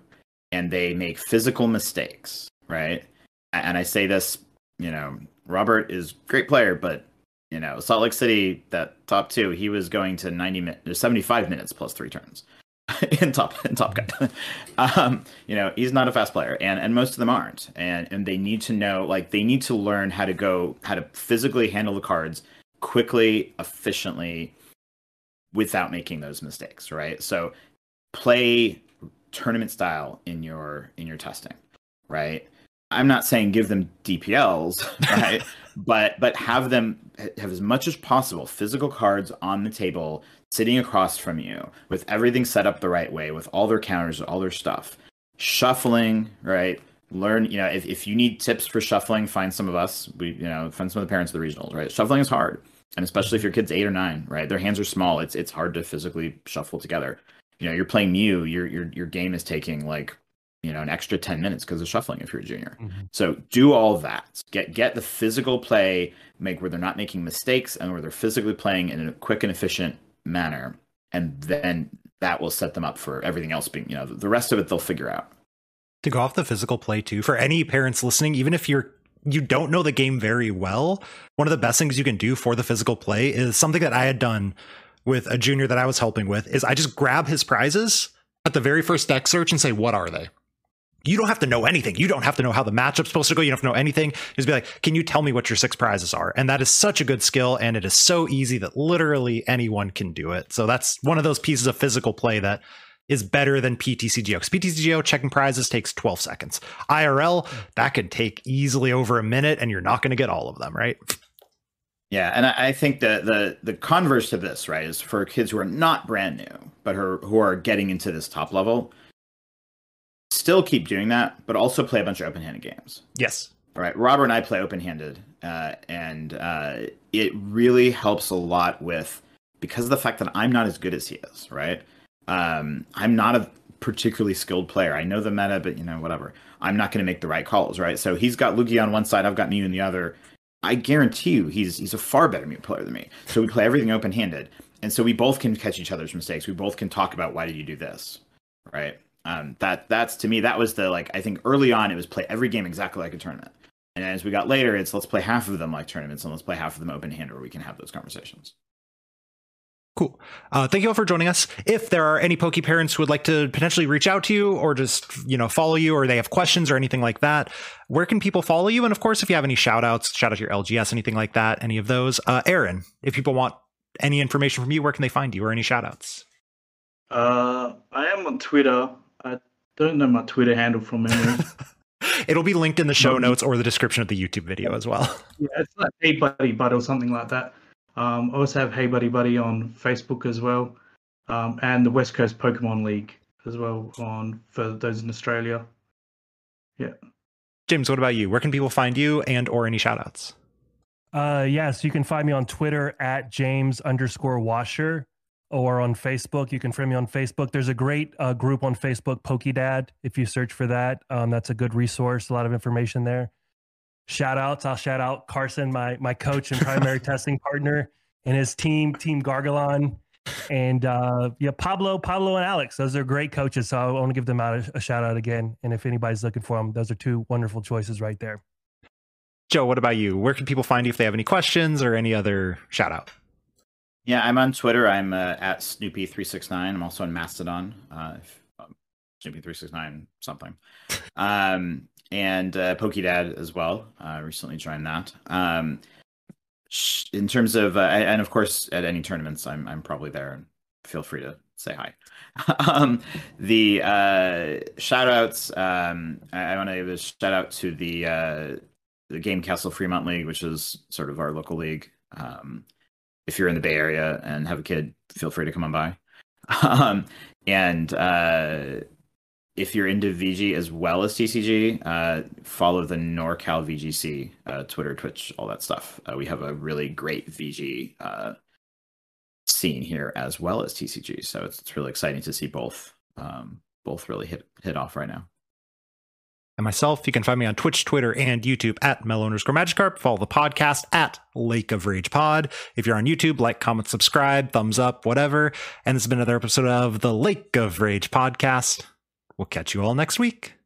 and they make physical mistakes, right? And I say this, you know, Robert is a great player, but you know, Salt Lake City, that top two, he was going to ninety minutes, seventy-five minutes plus three turns in top in top cut. um, you know, he's not a fast player, and and most of them aren't, and and they need to know, like they need to learn how to go, how to physically handle the cards quickly, efficiently, without making those mistakes, right? So play tournament style in your in your testing, right? I'm not saying give them D P Ls, right? but but have them have as much as possible physical cards on the table, sitting across from you, with everything set up the right way, with all their counters, all their stuff, shuffling, right? Learn, you know, if, if you need tips for shuffling, find some of us. We, you know, find some of the parents of the regionals, right? Shuffling is hard, and especially if your kid's eight or nine, right? Their hands are small. It's it's hard to physically shuffle together. You know, you're playing Mew. Your your your game is taking like, you know, an extra ten minutes because of shuffling if you're a junior. Mm-hmm. So do all that. Get get the physical play, make where they're not making mistakes and where they're physically playing in a quick and efficient manner. And then that will set them up for everything else being, you know, the rest of it they'll figure out. To go off the physical play too, for any parents listening, even if you're you don't know the game very well, one of the best things you can do for the physical play is something that I had done with a junior that I was helping with, is I just grab his prizes at the very first deck search and say, what are they? You don't have to know anything. You don't have to know how the matchup's supposed to go. You don't have to know anything. Just be like, can you tell me what your six prizes are? And that is such a good skill, and it is so easy that literally anyone can do it. So that's one of those pieces of physical play that is better than P T C G O. Because P T C G O, checking prizes, takes twelve seconds. I R L, that could take easily over a minute, and you're not going to get all of them, right? Yeah, and I think the, the the converse to this, right, is for kids who are not brand new, but who are, who are getting into this top level, still keep doing that, but also play a bunch of open-handed games. Yes. All right. Robert and I play open-handed, uh, and uh, it really helps a lot with, because of the fact that I'm not as good as he is, right? Um, I'm not a particularly skilled player. I know the meta, but, you know, whatever. I'm not going to make the right calls, right? So he's got Lugia on one side, I've got Mew on the other. I guarantee you he's he's a far better Mew player than me. So we play everything open-handed, and so we both can catch each other's mistakes. We both can talk about, why did you do this, right? Um, that that's to me, that was the, like, I think early on it was play every game exactly like a tournament. And as we got later, it's let's play half of them like tournaments and let's play half of them open-handed, where we can have those conversations. Cool. Uh, thank you all for joining us. If there are any Poke parents who would like to potentially reach out to you, or just, you know, follow you, or they have questions or anything like that, where can people follow you? And of course, if you have any shout outs, shout out to your L G S, anything like that, any of those. Uh, Aaron, if people want any information from you, where can they find you, or any shout outs? Uh, I am on Twitter. I don't know my Twitter handle from memory. It'll be linked in the show notes or the description of the YouTube video as well. Yeah, it's like Hey Buddy Bud or something like that. Um, I also have Hey Buddy Buddy on Facebook as well, um, and the West Coast Pokemon League as well, on for those in Australia. Yeah. James, what about you? Where can people find you, and or any shout outs? Uh, yes, yeah, so you can find me on Twitter at James underscore Washer. Or on Facebook, you can friend me on Facebook. There's a great uh, group on Facebook, PokeDad, if you search for that. Um, that's a good resource, a lot of information there. Shout outs, I'll shout out Carson, my my coach and primary testing partner, and his team, Team Gargalon. And uh, yeah, Pablo, Pablo and Alex, those are great coaches, so I want to give them out a, a shout out again. And if anybody's looking for them, those are two wonderful choices right there. Joe, what about you? Where can people find you if they have any questions or any other shout out? Yeah, I'm on Twitter. I'm uh, at Snoopy three sixty-nine. I'm also on Mastodon, uh, um, Snoopy three sixty-nine something. Um, and uh, PokeDad as well. I uh, recently joined that. Um, in terms of, uh, and of course, at any tournaments, I'm I'm probably there. And feel free to say hi. um, the uh, shout-outs, um, I, I want to give a shout-out to the, uh, the Game Castle Fremont League, which is sort of our local league. Um If you're in the Bay Area and have a kid, feel free to come on by. Um, and uh, if you're into V G as well as T C G, uh, follow the NorCal V G C, uh, Twitter, Twitch, all that stuff. Uh, we have a really great V G uh, scene here as well as T C G, so it's, it's really exciting to see both um, both really hit hit off right now. And myself, you can find me on Twitch, Twitter, and YouTube at Mellow underscore Magikarp. Follow the podcast at Lake of Rage Pod. If you're on YouTube, like, comment, subscribe, thumbs up, whatever. And this has been another episode of the Lake of Rage podcast. We'll catch you all next week.